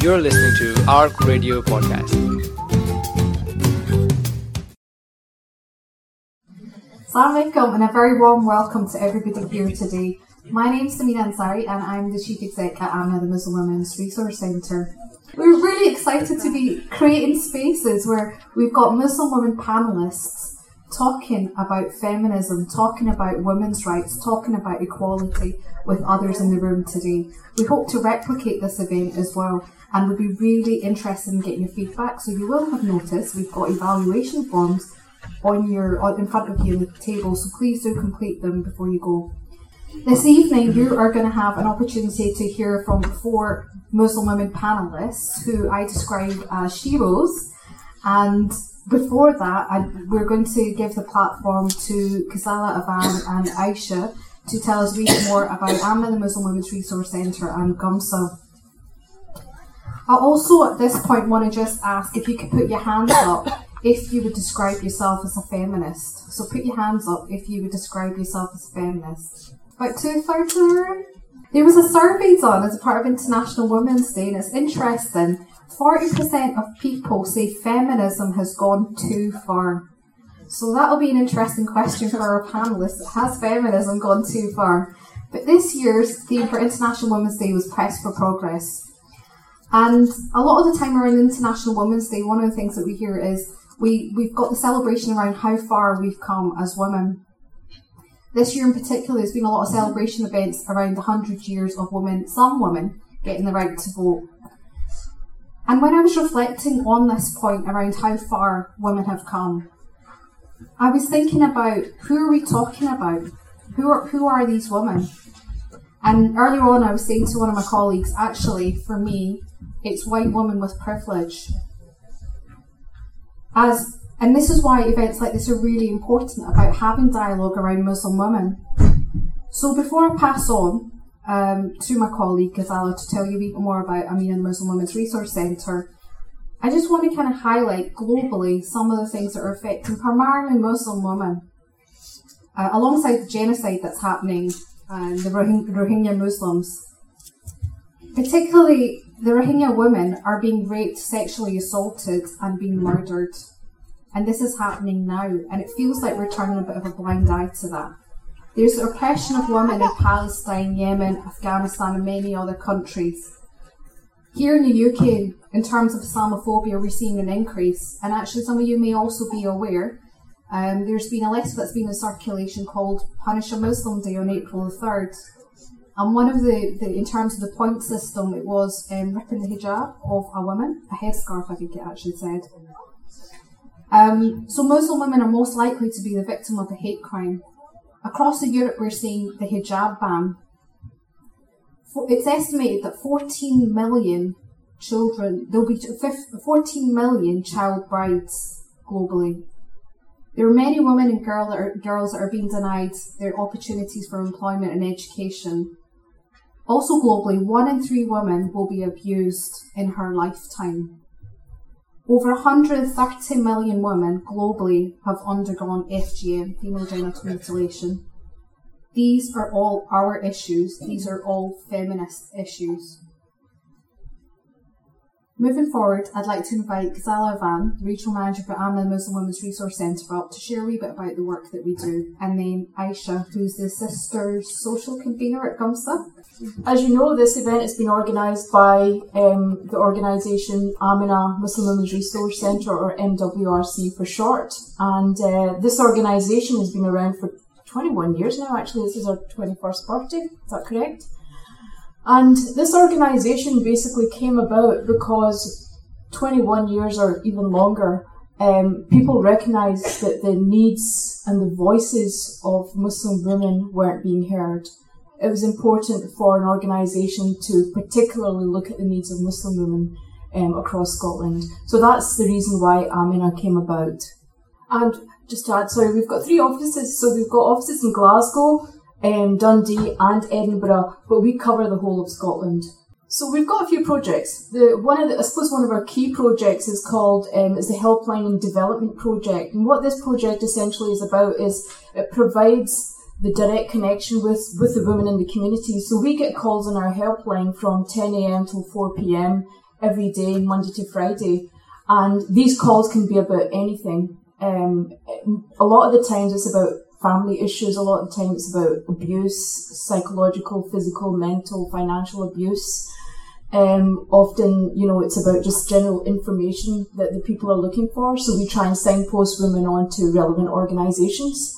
You're listening to ARC Radio Podcast. Assalamu alaikum and a very warm welcome to everybody here today. My name is Samina Ansari and I'm the Chief Exec at Amina, the Muslim Women's Resource Centre. We're really excited to be creating spaces where we've got Muslim women panellists talking about feminism, talking about women's rights, talking about equality with others in the room today. We hope to replicate this event as well, and we'd be really interested in getting your feedback. So you will have noticed we've got evaluation forms in front of you on the table, so please do complete them before you go. This evening you are going to have an opportunity to hear from 4 Muslim women panellists who I describe as sheroes, and before that, we're going to give the platform to Ghazala Aban and Aisha to tell us a bit more about Amina, the Muslim Women's Resource Centre, and Gumsa. I also, at this point, want to just ask if you could put your hands up if you would describe yourself as a feminist. So put your hands up if you would describe yourself as a feminist. About 2/3 of the room. There was a survey done as a part of International Women's Day, and it's interesting. 40% of people say feminism has gone too far. So that'll be an interesting question for our panellists. Has feminism gone too far? But this year's theme for International Women's Day was Press for Progress. And a lot of the time around International Women's Day, one of the things that we hear is we've got the celebration around how far we've come as women. This year in particular, there's been a lot of celebration events around the 100 years of women, some women, getting the right to vote. And when I was reflecting on this point around how far women have come, I was thinking about who are we talking about? Who are these women? And earlier on I was saying to one of my colleagues, actually for me, it's white women with privilege. And this is why events like this are really important about having dialogue around Muslim women. So before I pass on, to my colleague Ghazala to tell you a bit more about Amina, the Muslim Women's Resource Centre, I just want to kind of highlight globally some of the things that are affecting primarily Muslim women, alongside the genocide that's happening, the Rohingya Muslims. Particularly, the Rohingya women are being raped, sexually assaulted and being murdered. And this is happening now, and it feels like we're turning a bit of a blind eye to that. There's the oppression of women in Palestine, Yemen, Afghanistan and many other countries. Here in the UK, in terms of Islamophobia, we're seeing an increase. And actually some of you may also be aware, there's been a letter that's been in circulation called Punish a Muslim Day on April the 3rd. And one of the in terms of the point system, it was ripping the hijab of a woman, a headscarf I think it actually said. So Muslim women are most likely to be the victim of a hate crime. Across Europe, we're seeing the hijab ban. It's estimated that 14 million children, there'll be 14 million child brides globally. There are many women and girls that are being denied their opportunities for employment and education. Also globally, 1 in 3 women will be abused in her lifetime. Over 130 million women globally have undergone FGM, female genital mutilation. These are all our issues. These are all feminist issues. Moving forward, I'd like to invite Ghazala Aban, the Regional Manager for Amina, the Muslim Women's Resource Centre, up to share a wee bit about the work that we do. And then Aisha, who's the Sisters Social Convener at Gumsa. As you know, this event has been organised by the organisation Amina, Muslim Women's Resource Centre, or MWRC for short. And this organisation has been around for 21 years now, actually. This is our 21st birthday, is that correct? And this organisation basically came about because 21 years or even longer, people recognised that the needs and the voices of Muslim women weren't being heard. It was important for an organisation to particularly look at the needs of Muslim women across Scotland. So that's the reason why Amina came about. And just to add, sorry, we've got 3 offices. So we've got offices in Glasgow, Dundee and Edinburgh, but we cover the whole of Scotland. So we've got a few projects. One of our key projects is called is the Helpline and Development Project. And what this project essentially is about is it provides the direct connection with the women in the community. So we get calls on our helpline from 10 a.m. till 4 p.m. every day, Monday to Friday. And these calls can be about anything. A lot of the times it's about family issues, a lot of the time it's about abuse, psychological, physical, mental, financial abuse. Often, you know, it's about just general information that the people are looking for. So we try and signpost women on to relevant organisations.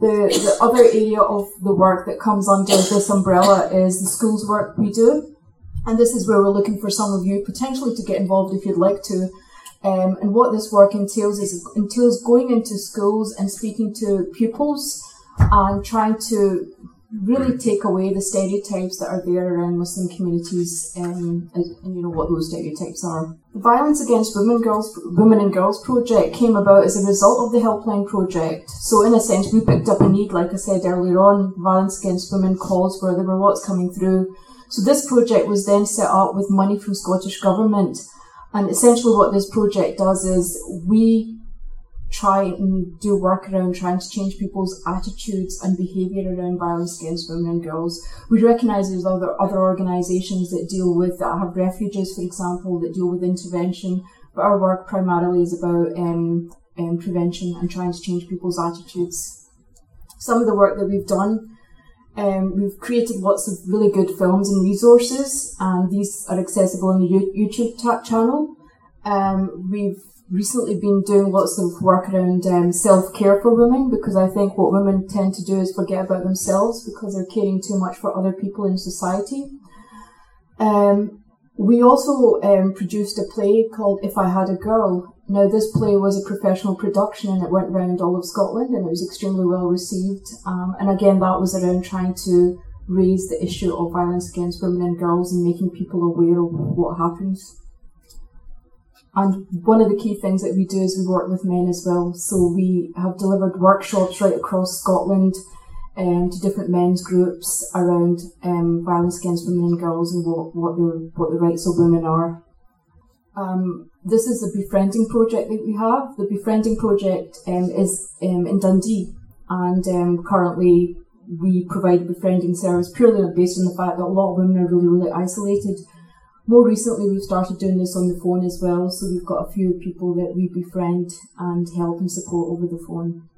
The other area of the work that comes under this umbrella is the schools work we do. And this is where we're looking for some of you potentially to get involved if you'd like to. And what this work entails is going into schools and speaking to pupils and trying to really take away the stereotypes that are there around Muslim communities and you know what those stereotypes are. The Violence Against Women and Girls project came about as a result of the Helpline project. So in a sense we picked up a need, like I said earlier on, violence against women calls where there were lots coming through. So this project was then set up with money from Scottish Government, and essentially what this project does is we try and do work around trying to change people's attitudes and behaviour around violence against women and girls. We recognise there's other organisations that deal with, that have refuges, for example, that deal with intervention, but our work primarily is about prevention and trying to change people's attitudes. Some of the work that we've done, we've created lots of really good films and resources, and these are accessible on the YouTube channel. We've recently been doing lots of work around self-care for women, because I think what women tend to do is forget about themselves because they're caring too much for other people in society. We also produced a play called If I Had a Girl. Now this play was a professional production and it went round all of Scotland and it was extremely well received. And again, that was around trying to raise the issue of violence against women and girls and making people aware of what happens. And one of the key things that we do is we work with men as well. So we have delivered workshops right across Scotland to different men's groups around violence against women and girls and what the rights of women are. This is the befriending project that we have. The befriending project is in Dundee, and currently we provide a befriending service purely based on the fact that a lot of women are really, really isolated. More recently, we've started doing this on the phone as well, so we've got a few people that we befriend and help and support over the phone.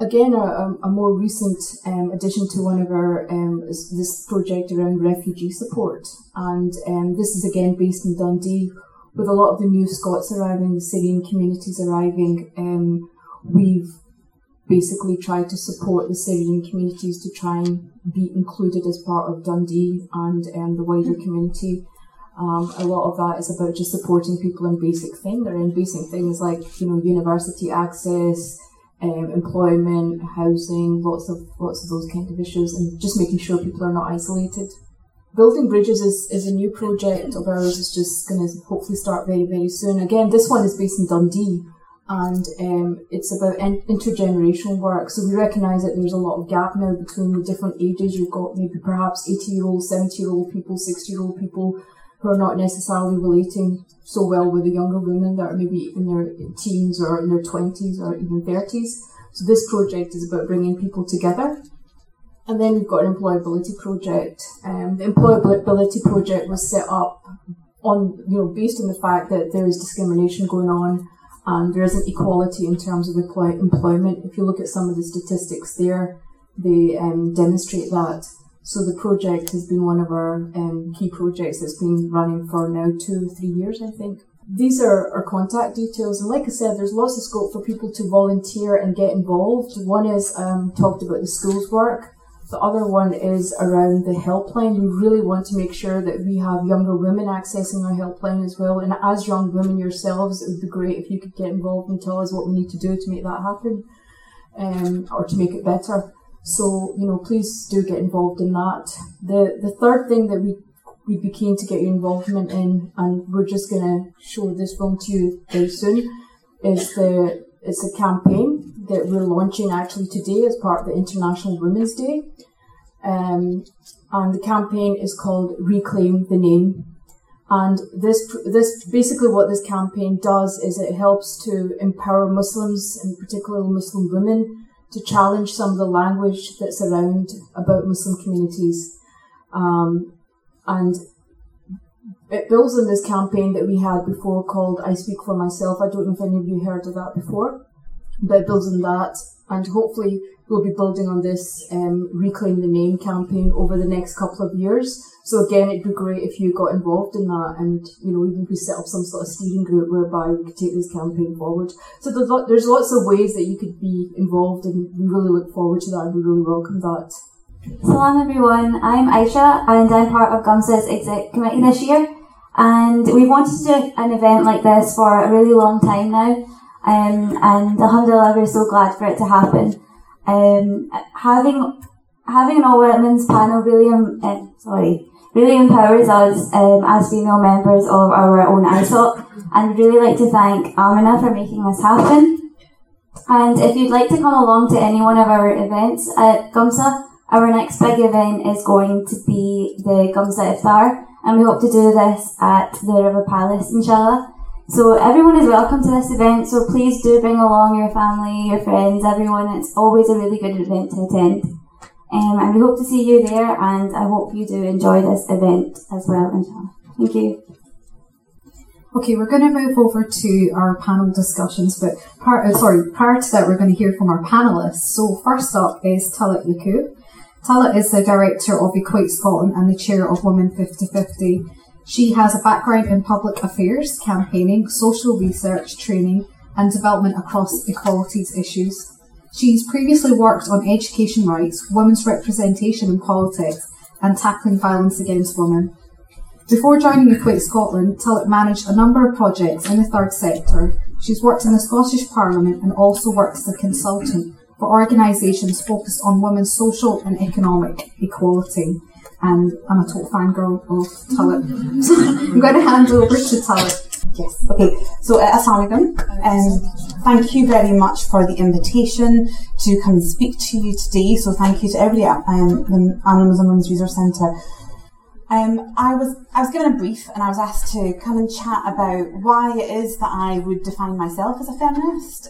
Again, a more recent addition to one of our is this project around refugee support, and this is again based in Dundee, with a lot of the new Scots arriving, the Syrian communities arriving. We've basically tried to support the Syrian communities to try and be included as part of Dundee and the wider community. A lot of that is about just supporting people in basic things. They're in basic things like, you know, university access, employment, housing, lots of those kind of issues, and just making sure people are not isolated. Building Bridges is a new project of ours. It's just going to hopefully start very, very soon. Again, this one is based in Dundee, and it's about intergenerational work. So we recognise that there's a lot of gap now between the different ages. You've got maybe perhaps 80-year-old, 70-year-old people, 60-year-old people, who are not necessarily relating so well with the younger women that are maybe in their teens or in their 20s or even 30s. So this project is about bringing people together. And then we've got an employability project. The employability project was set up on, you know, based on the fact that there is discrimination going on and there isn't equality in terms of employment. If you look at some of the statistics there, they demonstrate that. So the project has been one of our key projects that's been running for now 2 or 3 years, I think. These are our contact details, and like I said, there's lots of scope for people to volunteer and get involved. One is talked about the schools work. The other one is around the helpline. We really want to make sure that we have younger women accessing our helpline as well. And as young women yourselves, it would be great if you could get involved and tell us what we need to do to make that happen, or to make it better. So, you know, please do get involved in that. The third thing that we'd be keen to get your involvement in, and we're just going to show this film to you very soon, is it's a campaign that we're launching actually today as part of the International Women's Day. And the campaign is called Reclaim the Name. And this basically what this campaign does is it helps to empower Muslims, and particularly Muslim women, to challenge some of the language that's around about Muslim communities. And It builds on this campaign that we had before called I Speak For Myself. I don't know if any of you heard of that before, but it builds on that. And hopefully we'll be building on this Reclaim the Name campaign over the next couple of years. So again, it'd be great if you got involved in that, and you know, even if we set up some sort of steering group whereby we could take this campaign forward. So there's lots of ways that you could be involved, and we really look forward to that, and we really welcome that. Salam everyone, I'm Aisha and I'm part of Gumsa's exec committee this year, and we've wanted to do an event like this for a really long time now. And alhamdulillah, we're so glad for it to happen. Having an all-women's panel really empowers us as female members of our own ISOC, and we'd really like to thank Amina for making this happen. And if you'd like to come along to any one of our events at Gumsa, our next big event is going to be the Gumsa Iftar, and we hope to do this at the River Palace, inshallah. So everyone is welcome to this event, so please do bring along your family, your friends, everyone. It's always a really good event to attend. And we hope to see you there, and I hope you do enjoy this event as well, inshallah. Thank you. Okay, we're going to move over to our panel discussions, but prior to that, we're going to hear from our panellists. So first up is Talat Yaqoob. Talat is the director of Equate Scotland and the chair of Women 5050. She has a background in public affairs, campaigning, social research, training and development across equalities issues. She's previously worked on education rights, women's representation in politics and tackling violence against women. Before joining Equate Scotland, Talat managed a number of projects in the third sector. She's worked in the Scottish Parliament and also works as a consultant for organisations focused on women's social and economic equality. And I'm a total fangirl of Talat. So I'm going to hand over to Talat. Yes. Okay. So, Assalamualaikum. Thank you very much for the invitation to come and speak to you today. So, thank you to everybody at the Animals and Women's Resource Centre. I was given a brief and I was asked to come and chat about why it is that I would define myself as a feminist,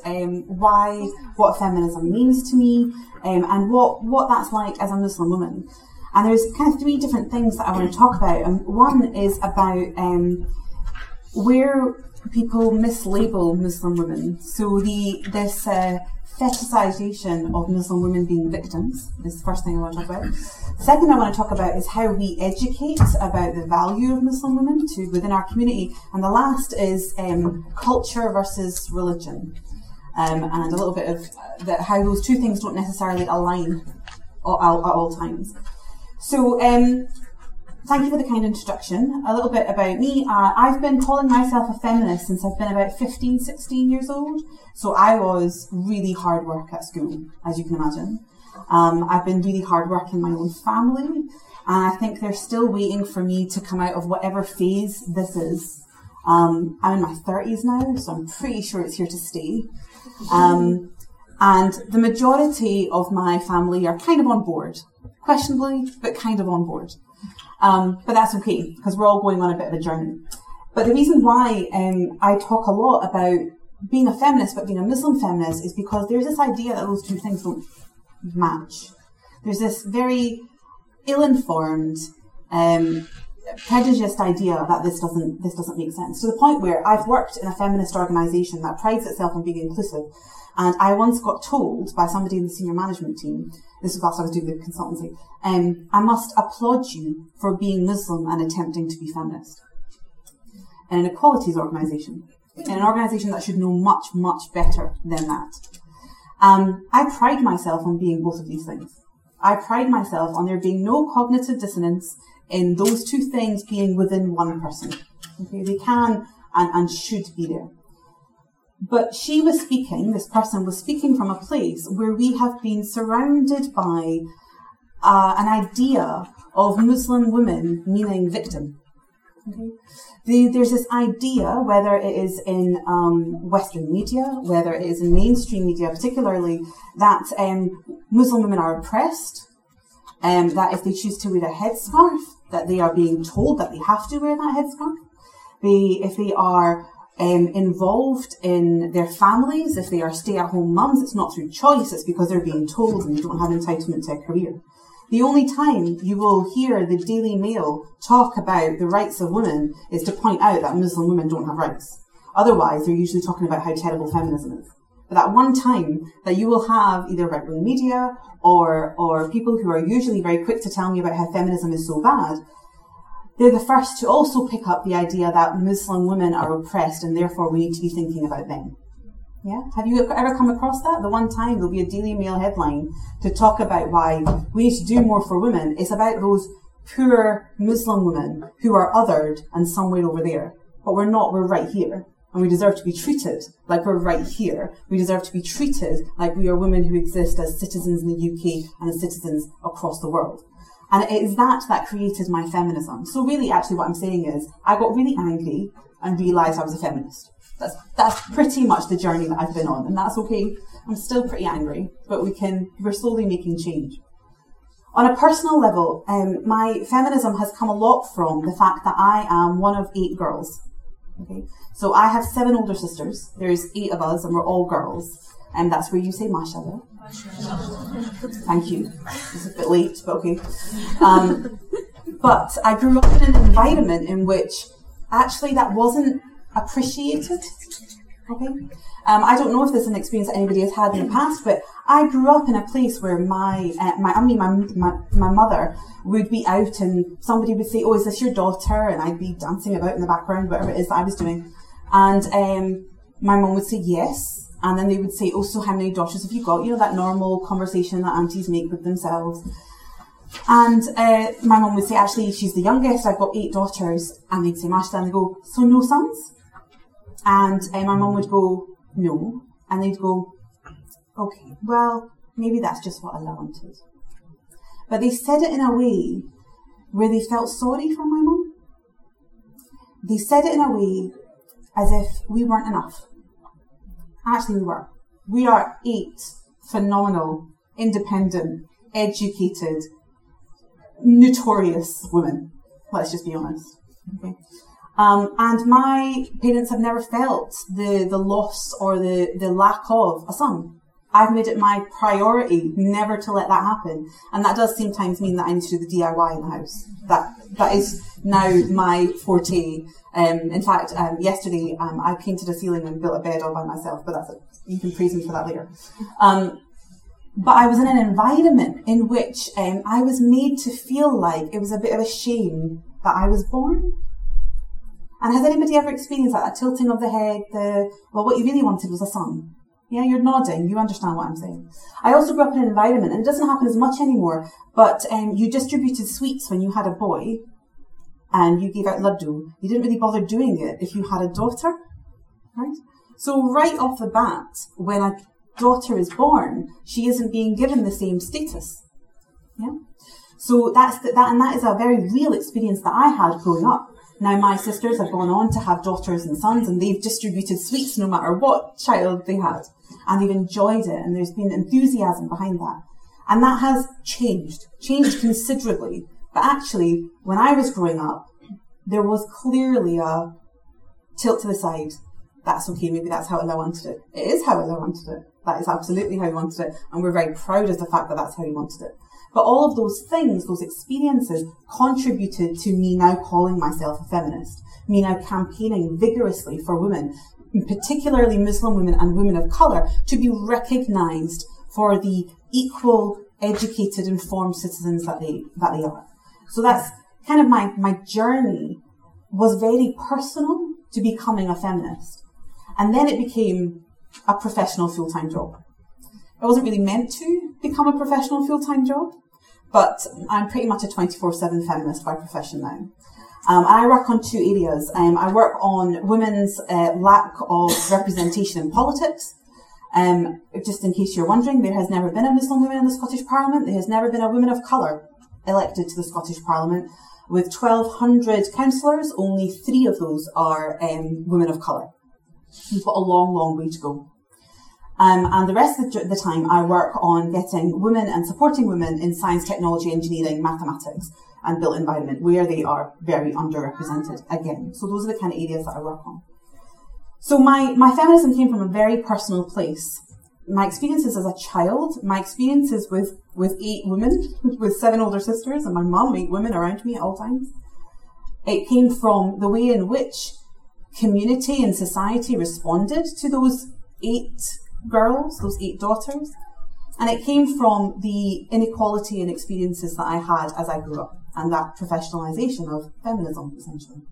what feminism means to me, and what that's like as a Muslim woman. And there's kind of three different things that I want to talk about. And one is about where people mislabel Muslim women. So this fetishization of Muslim women being victims is the first thing I want to talk about. Second, I want to talk about is how we educate about the value of Muslim women to within our community. And the last is culture versus religion, and a little bit of how those two things don't necessarily align at all times. So, thank you for the kind introduction. A little bit about me. I've been calling myself a feminist since I've been about 15, 16 years old. So I was really hard work at school, as you can imagine. I've been really hard work in my own family, and I think they're still waiting for me to come out of whatever phase this is. I'm in my 30s now, so I'm pretty sure it's here to stay. And the majority of my family are kind of on board. Questionably, but kind of on board. But that's okay, because we're all going on a bit of a journey. But the reason why I talk a lot about being a feminist but being a Muslim feminist is because there's this idea that those two things don't match. There's this very ill-informed, prejudiced idea that this doesn't make sense, to the point where I've worked in a feminist organisation that prides itself on being inclusive. And I once got told by somebody in the senior management team, this was whilst I was doing the consultancy, I must applaud you for being Muslim and attempting to be feminist. In an equalities organisation, in an organisation that should know much, much better than that. I pride myself on being both of these things. I pride myself on there being no cognitive dissonance in those two things being within one person. Okay, they can and should be there. But she was speaking, this person was speaking from a place where we have been surrounded by an idea of Muslim women meaning victim. Okay? There's this idea, whether it is in Western media, whether it is in mainstream media particularly, that Muslim women are oppressed, that if they choose to wear a headscarf, that they are being told that they have to wear that headscarf. If they are involved in their families, if they are stay-at-home mums, it's not through choice, it's because they're being told and they don't have entitlement to a career. The only time you will hear the Daily Mail talk about the rights of women is to point out that Muslim women don't have rights. Otherwise, they're usually talking about how terrible feminism is. But that one time that you will have either right-wing media or people who are usually very quick to tell me about how feminism is so bad, they're the first to also pick up the idea that Muslim women are oppressed and therefore we need to be thinking about them. Yeah? Have you ever come across that? The one time there'll be a Daily Mail headline to talk about why we need to do more for women. It's about those poor Muslim women who are othered and somewhere over there. But we're not, we're right here. And we deserve to be treated like we're right here. We deserve to be treated like we are women who exist as citizens in the UK and as citizens across the world. And it is that created my feminism. So really, actually, what I'm saying is I got really angry and realised I was a feminist. That's pretty much the journey that I've been on. And that's okay. I'm still pretty angry, but we're slowly making change. On a personal level, my feminism has come a lot from the fact that I am one of 8 girls. Okay, so I have 7 older sisters. There's 8 of us, and we're all girls. And that's where you say mashallah. Thank you. It's a bit late, but okay. But I grew up in an environment in which actually that wasn't appreciated. Okay. I don't know if this is an experience that anybody has had in the past, but I grew up in a place where my mother would be out and somebody would say, "Oh, is this your daughter?" And I'd be dancing about in the background, whatever it is that I was doing. And my mum would say yes. And then they would say, "Oh, so how many daughters have you got?" You know, that normal conversation that aunties make with themselves. And my mum would say, "Actually, she's the youngest. I've got 8 daughters." And they'd say, "Mashallah." And they'd go, "So no sons?" And my mum would go, "No." And they'd go, "Okay, well, maybe that's just what Allah wanted." But they said it in a way where they felt sorry for my mum. They said it in a way as if we weren't enough. Actually, we were. We are 8 phenomenal, independent, educated, notorious women. Let's just be honest. Okay. And my parents have never felt the loss or the lack of a son. I've made it my priority never to let that happen. And that does sometimes mean that I need to do the DIY in the house. That is now my forte. In fact, yesterday I painted a ceiling and built a bed all by myself, but that's it. You can praise me for that later. But I was in an environment in which I was made to feel like it was a bit of a shame that I was born. And has anybody ever experienced that tilting of the head, what you really wanted was a son? Yeah, you're nodding, you understand what I'm saying. I also grew up in an environment, and it doesn't happen as much anymore, but you distributed sweets when you had a boy, and you gave out laddu. You didn't really bother doing it if you had a daughter, right? So right off the bat, when a daughter is born, she isn't being given the same status, yeah? So that is a very real experience that I had growing up. Now my sisters have gone on to have daughters and sons, and they've distributed sweets no matter what child they had. And they've enjoyed it, and there's been enthusiasm behind that. And that has changed considerably. But actually, when I was growing up, there was clearly a tilt to the side. That's okay, maybe that's how Allah wanted it. It is how Allah wanted it. That is absolutely how He wanted it. And we're very proud of the fact that that's how He wanted it. But all of those things, those experiences, contributed to me now calling myself a feminist, me now campaigning vigorously for women, particularly Muslim women and women of colour, to be recognised for the equal, educated, informed citizens that they are. So that's kind of my journey was very personal to becoming a feminist. And then it became a professional full-time job. I wasn't really meant to become a professional full-time job, but I'm pretty much a 24/7 feminist by profession now. And I work on 2 areas. I work on women's lack of representation in politics. Just in case you're wondering, there has never been a Muslim woman in the Scottish Parliament. There has never been a woman of colour elected to the Scottish Parliament. With 1,200 councillors, only 3 of those are women of colour. We've got a long, long way to go. And the rest of the time, I work on getting women and supporting women in science, technology, engineering, mathematics, and built environment, where they are very underrepresented again. So those are the kind of areas that I work on. So my feminism came from a very personal place. My experiences as a child, my experiences with with 8 women, with 7 older sisters, and my mum, 8 women around me at all times. It came from the way in which community and society responded to those 8 girls, those 8 daughters, and it came from the inequality and experiences that I had as I grew up, and that professionalisation of feminism, essentially.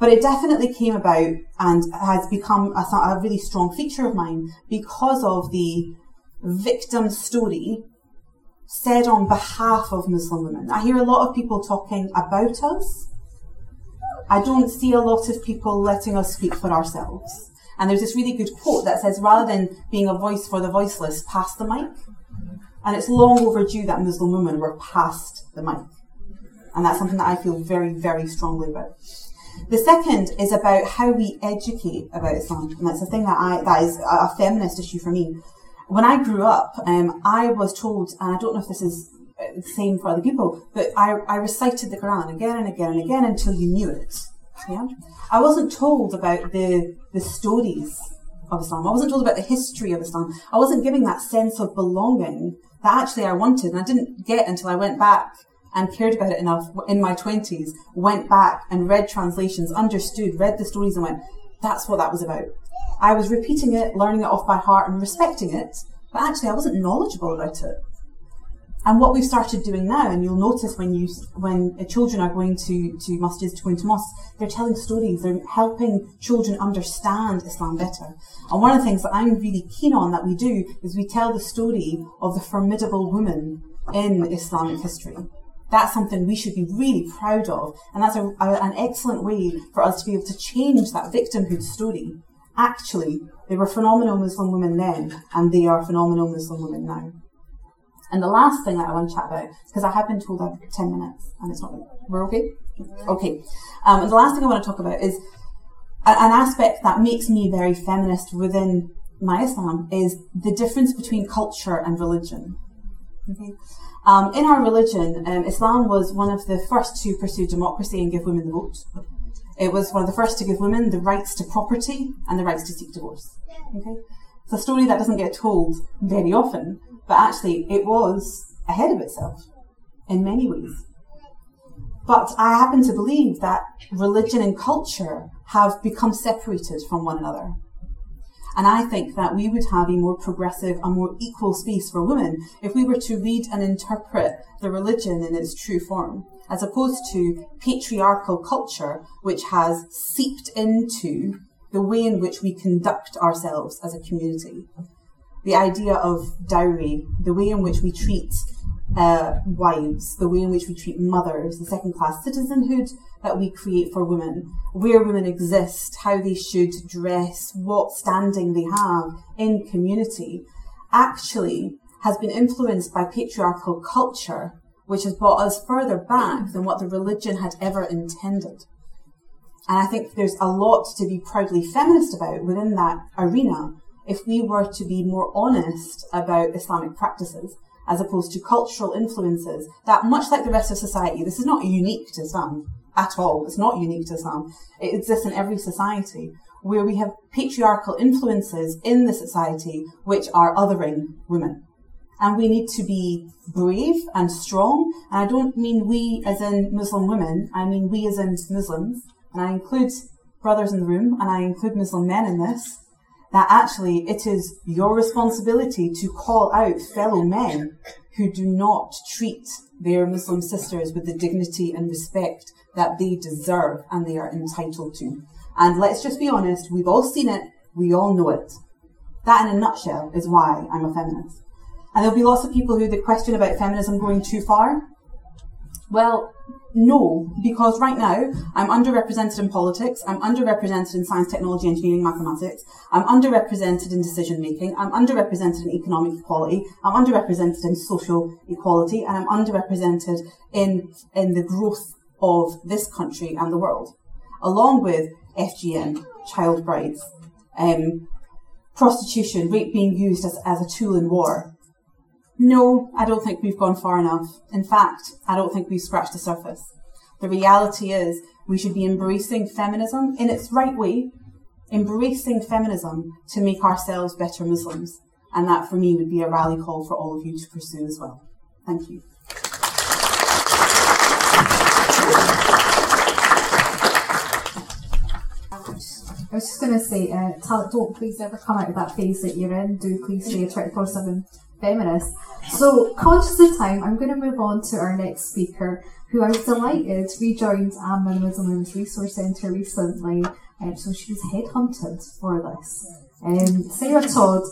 But it definitely came about and has become a really strong feature of mine because of the victim story said on behalf of Muslim women. I hear a lot of people talking about us. I don't see a lot of people letting us speak for ourselves. And there's this really good quote that says, rather than being a voice for the voiceless, pass the mic. And it's long overdue that Muslim women were passed the mic. And that's something that I feel very, very strongly about. The second is about how we educate about Islam. And that's a thing that is a feminist issue for me. When I grew up, I was told, and I don't know if this is the same for other people, but I recited the Quran again and again and again until you knew it. Yeah? I wasn't told about the stories of Islam. I wasn't told about the history of Islam. I wasn't given that sense of belonging that actually I wanted, and I didn't get until I went back and cared about it enough in my 20s, went back and read translations, understood, read the stories and went, that's what that was about. I was repeating it, learning it off by heart and respecting it, but actually I wasn't knowledgeable about it. And what we've started doing now, and you'll notice when children are going to masjids, to go into mosques, they're telling stories, they're helping children understand Islam better. And one of the things that I'm really keen on that we do is we tell the story of the formidable women in Islamic history. That's something we should be really proud of, and that's an excellent way for us to be able to change that victimhood story. Actually, they were phenomenal Muslim women then, and they are phenomenal Muslim women now. And the last thing that I want to chat about, because I have been told I've 10 minutes, and it's not, we're okay? Okay. And the last thing I want to talk about is an aspect that makes me very feminist within my Islam is the difference between culture and religion. Okay. In our religion, Islam was one of the first to pursue democracy and give women the vote. It was one of the first to give women the rights to property and the rights to seek divorce. Okay? It's a story that doesn't get told very often, but actually it was ahead of itself in many ways. But I happen to believe that religion and culture have become separated from one another. And I think that we would have a more progressive and more equal space for women if we were to read and interpret the religion in its true form, as opposed to patriarchal culture, which has seeped into the way in which we conduct ourselves as a community. The idea of dowry, the way in which we treat wives, the way in which we treat mothers, the second-class citizenhood that we create for women, where women exist, how they should dress, what standing they have in community, actually has been influenced by patriarchal culture, which has brought us further back than what the religion had ever intended. And I think there's a lot to be proudly feminist about within that arena if we were to be more honest about Islamic practices, as opposed to cultural influences that, much like the rest of society, this is not unique to Islam at all. It's not unique to Islam. It exists in every society, where we have patriarchal influences in the society which are othering women. And we need to be brave and strong. And I don't mean we as in Muslim women, I mean we as in Muslims. And I include brothers in the room, and I include Muslim men in this, that actually it is your responsibility to call out fellow men who do not treat their Muslim sisters with the dignity and respect that they deserve and they are entitled to. And let's just be honest, we've all seen it, we all know it. That in a nutshell is why I'm a feminist. And there'll be lots of people who the question about feminism going too far. Well, no, because right now I'm underrepresented in politics, I'm underrepresented in science, technology, engineering, mathematics, I'm underrepresented in decision making, I'm underrepresented in economic equality, I'm underrepresented in social equality, and I'm underrepresented in the growth of this country and the world, along with FGM, child brides, prostitution, rape being used as a tool in war. No, I don't think we've gone far enough. In fact, I don't think we've scratched the surface. The reality is we should be embracing feminism in its right way, embracing feminism to make ourselves better Muslims. And that, for me, would be a rally call for all of you to pursue as well. Thank you. I was just going to say, Talat, don't please ever come out of that phase that you're in. Do please stay a 24/7 feminist. So, conscious of time, I'm going to move on to our next speaker, who I was delighted rejoined Amina and Women's Resource Centre recently. So she was headhunted for this. Sarah Todd.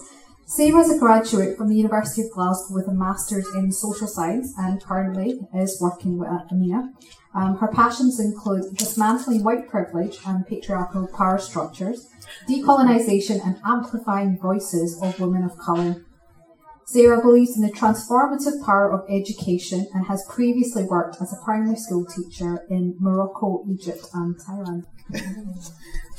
Sarah is a graduate from the University of Glasgow with a Master's in Social Science and currently is working with Amina. Her passions include dismantling white privilege and patriarchal power structures, decolonisation and amplifying voices of women of colour. Sarah believes in the transformative power of education and has previously worked as a primary school teacher in Morocco, Egypt and Thailand.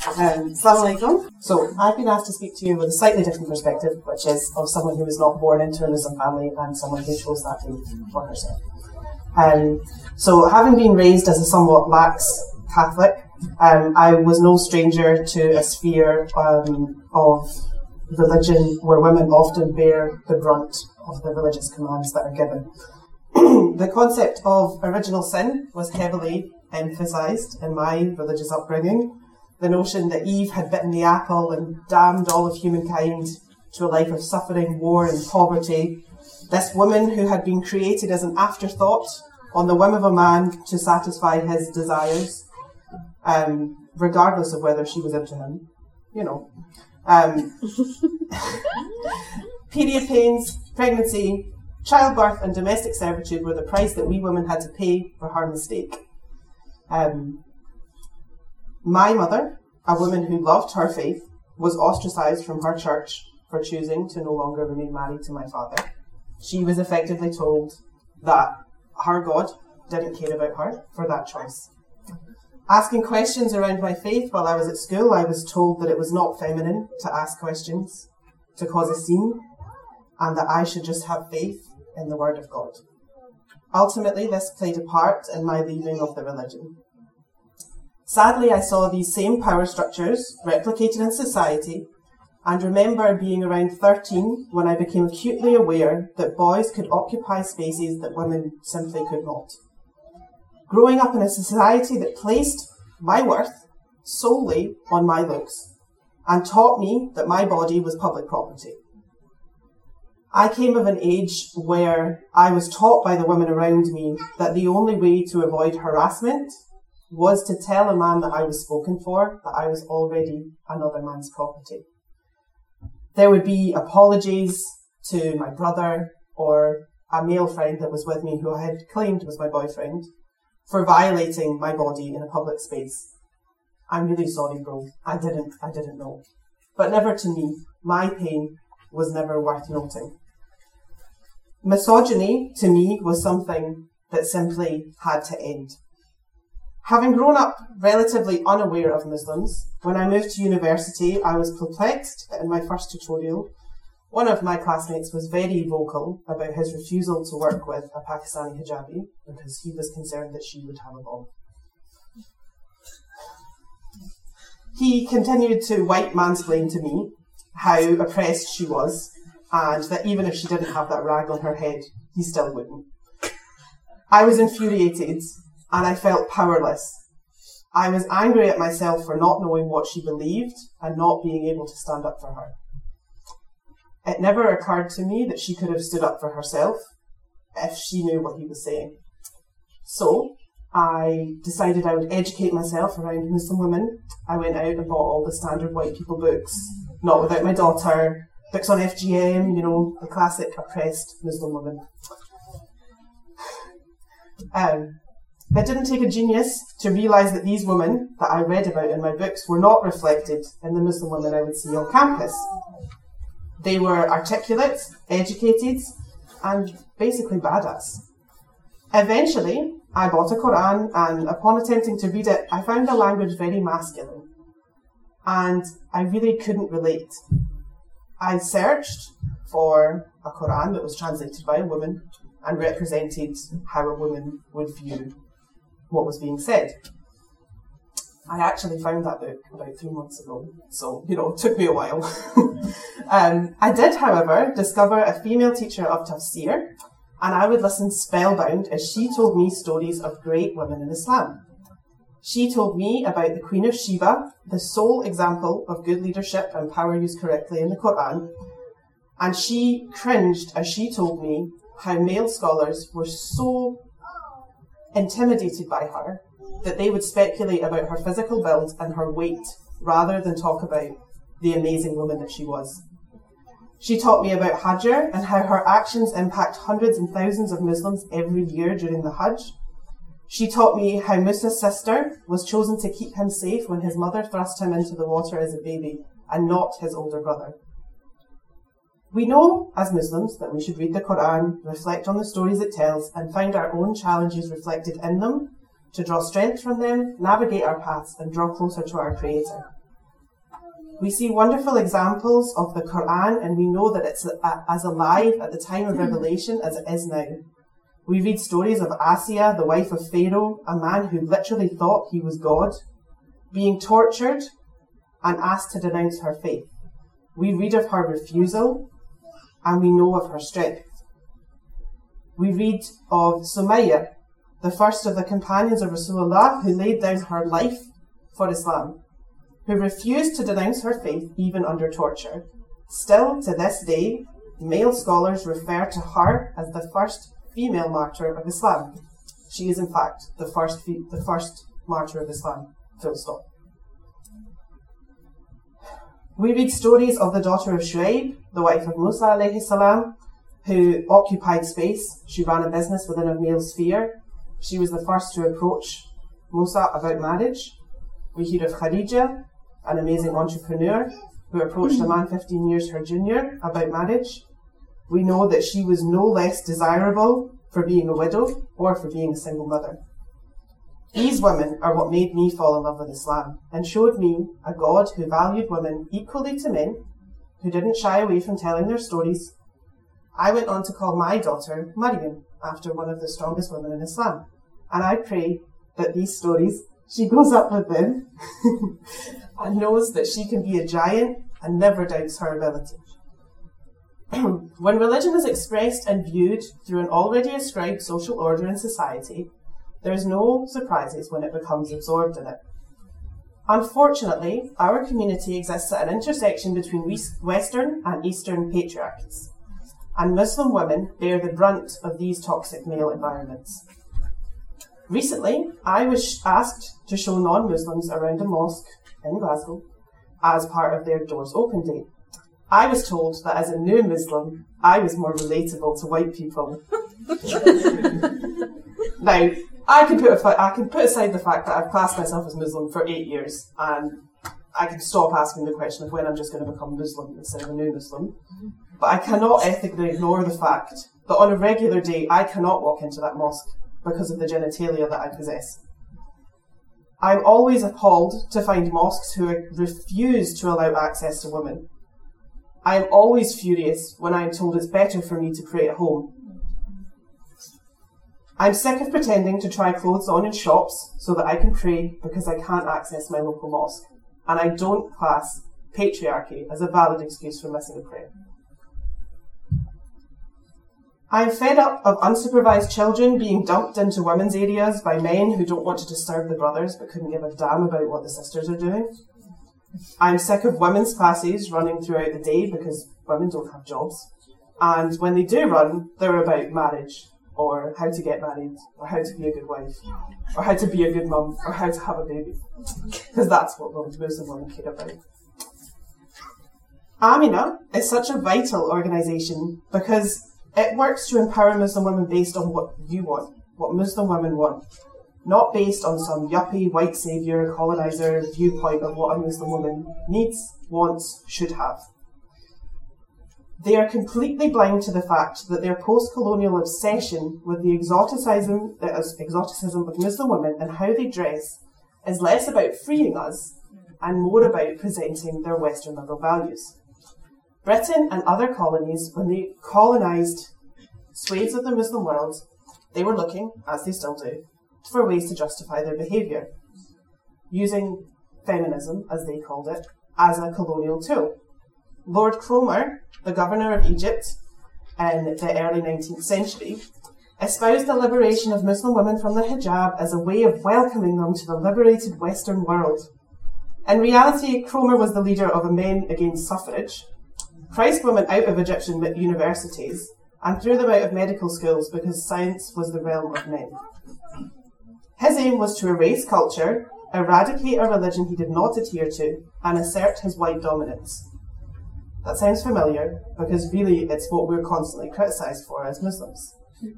Assalamu alaikum. So I've been asked to speak to you with a slightly different perspective, which is of someone who was not born into a Muslim family and someone who chose that route for herself. So having been raised as a somewhat lax Catholic, I was no stranger to a sphere of religion where women often bear the brunt of the religious commands that are given. The concept of original sin was heavily emphasised in my religious upbringing. The notion that Eve had bitten the apple and damned all of humankind to a life of suffering, war and poverty. This woman who had been created as an afterthought on the whim of a man to satisfy his desires, regardless of whether she was into him, you know. Period pains, pregnancy, childbirth and domestic servitude were the price that we women had to pay for her mistake. My mother, a woman who loved her faith, was ostracised from her church for choosing to no longer remain married to my father. She was effectively told that her God didn't care about her for that choice. Asking questions around my faith while I was at school, I was told that it was not feminine to ask questions, to cause a scene, and that I should just have faith in the Word of God. Ultimately, this played a part in my leaving of the religion. Sadly, I saw these same power structures replicated in society and remember being around 13 when I became acutely aware that boys could occupy spaces that women simply could not. Growing up in a society that placed my worth solely on my looks and taught me that my body was public property. I came of an age where I was taught by the women around me that the only way to avoid harassment was to tell a man that I was spoken for that I was already another man's property. There would be apologies to my brother or a male friend that was with me who I had claimed was my boyfriend for violating my body in a public space. I'm really sorry, bro. I didn't know. But never to me. My pain was never worth noting. Misogyny to me was something that simply had to end. Having grown up relatively unaware of Muslims, when I moved to university, I was perplexed that in my first tutorial, one of my classmates was very vocal about his refusal to work with a Pakistani hijabi because he was concerned that she would have a bomb. He continued to white mansplain to me how oppressed she was and that even if she didn't have that rag on her head, he still wouldn't. I was infuriated. And I felt powerless. I was angry at myself for not knowing what she believed and not being able to stand up for her. It never occurred to me that she could have stood up for herself if she knew what he was saying. So I decided I would educate myself around Muslim women. I went out and bought all the standard white people books, Not Without My Daughter, books on FGM, you know, the classic oppressed Muslim women. It didn't take a genius to realise that these women that I read about in my books were not reflected in the Muslim women I would see on campus. They were articulate, educated, and basically badass. Eventually, I bought a Quran, and upon attempting to read it, I found the language very masculine. And I really couldn't relate. I searched for a Quran that was translated by a woman and represented how a woman would view what was being said. I actually found that book about 3 months ago, so, you know, it took me a while. I did, however, discover a female teacher of tafsir, and I would listen spellbound as she told me stories of great women in Islam. She told me about the Queen of Sheba, the sole example of good leadership and power used correctly in the Quran, and she cringed as she told me how male scholars were so intimidated by her that they would speculate about her physical build and her weight rather than talk about the amazing woman that she was. She taught me about Hajj and how her actions impact hundreds and thousands of Muslims every year during the Hajj. She taught me how Musa's sister was chosen to keep him safe when his mother thrust him into the water as a baby and not his older brother. We know as Muslims that we should read the Quran, reflect on the stories it tells, and find our own challenges reflected in them, to draw strength from them, navigate our paths, and draw closer to our Creator. We see wonderful examples of the Quran, and we know that it's as alive at the time of revelation as it is now. We read stories of Asiya, the wife of Pharaoh, a man who literally thought he was God, being tortured and asked to denounce her faith. We read of her refusal, and we know of her strength. We read of Sumayya, the first of the companions of Rasulullah, who laid down her life for Islam, who refused to denounce her faith even under torture. Still, to this day, male scholars refer to her as the first female martyr of Islam. She is, in fact, the first martyr of Islam, full stop. We read stories of the daughter of Shu'aib, the wife of Musa alayhi salam, who occupied space. She ran a business within a male sphere. She was the first to approach Musa about marriage. We hear of Khadija, an amazing entrepreneur, who approached a man 15 years her junior about marriage. We know that she was no less desirable for being a widow or for being a single mother. These women are what made me fall in love with Islam and showed me a God who valued women equally to men, who didn't shy away from telling their stories. I went on to call my daughter Maryam, after one of the strongest women in Islam. And I pray that these stories, she grows up with them and knows that she can be a giant and never doubts her ability. When religion is expressed and viewed through an already ascribed social order in society, there is no surprises when it becomes absorbed in it. Unfortunately, our community exists at an intersection between Western and Eastern patriarchies, and Muslim women bear the brunt of these toxic male environments. Recently, I was asked to show non-Muslims around a mosque in Glasgow as part of their Doors Open Day. I was told that as a new Muslim, I was more relatable to white people. Now, I can put aside the fact that I've classed myself as Muslim for 8 years, and I can stop asking the question of when I'm just going to become Muslim instead of a new Muslim. But I cannot ethically ignore the fact that on a regular day, I cannot walk into that mosque because of the genitalia that I possess. I'm always appalled to find mosques who refuse to allow access to women. I am always furious when I am told it's better for me to pray at home. I'm sick of pretending to try clothes on in shops so that I can pray because I can't access my local mosque. And I don't class patriarchy as a valid excuse for missing a prayer. I am fed up of unsupervised children being dumped into women's areas by men who don't want to disturb the brothers but couldn't give a damn about what the sisters are doing. I am sick of women's classes running throughout the day because women don't have jobs. And when they do run, they're about marriage, or how to get married, or how to be a good wife, or how to be a good mum, or how to have a baby. Because that's what Muslim women care about. Amina is such a vital organisation because it works to empower Muslim women based on what you want, what Muslim women want, not based on some yuppie, white saviour, coloniser viewpoint of what a Muslim woman needs, wants, should have. They are completely blind to the fact that their post-colonial obsession with the exoticism of Muslim women and how they dress is less about freeing us and more about presenting their Western liberal values. Britain and other colonies, when they colonised swathes of the Muslim world, they were looking, as they still do, for ways to justify their behaviour. using feminism, as they called it, as a colonial tool. Lord Cromer, the governor of Egypt in the early 19th century, espoused the liberation of Muslim women from the hijab as a way of welcoming them to the liberated Western world. In reality, Cromer was the leader of a men against suffrage, priced women out of Egyptian universities, and threw them out of medical schools because science was the realm of men. His aim was to erase culture, eradicate a religion he did not adhere to, and assert his white dominance. That sounds familiar, because really it's what we're constantly criticised for as Muslims.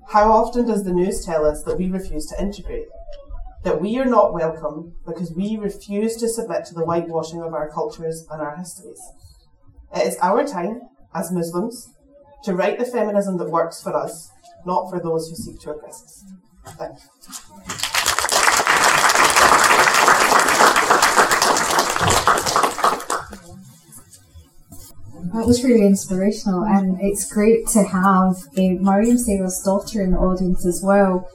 How often does the news tell us that we refuse to integrate? That we are not welcome because we refuse to submit to the whitewashing of our cultures and our histories. It is our time, as Muslims, to write the feminism that works for us, not for those who seek to oppress us. Thank you. That was really inspirational, and it's great to have Maryam Sarah's daughter in the audience as well.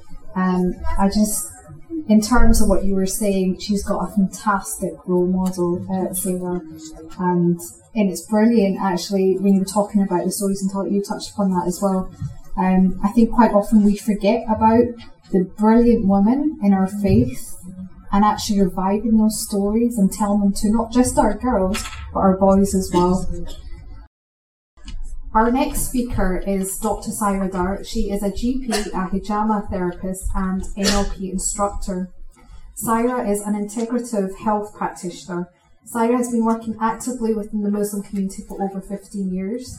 In terms of what you were saying, she's got a fantastic role model, Sarah, and it's brilliant actually when you were talking about the stories, and you touched upon that as well. I think quite often we forget about the brilliant women in our faith and actually reviving those stories and telling them to not just our girls but our boys as well. Our next speaker is Dr. Saira Dar. She is a GP, a hijama therapist and NLP instructor. Saira is an integrative health practitioner. Saira has been working actively within the Muslim community for over 15 years.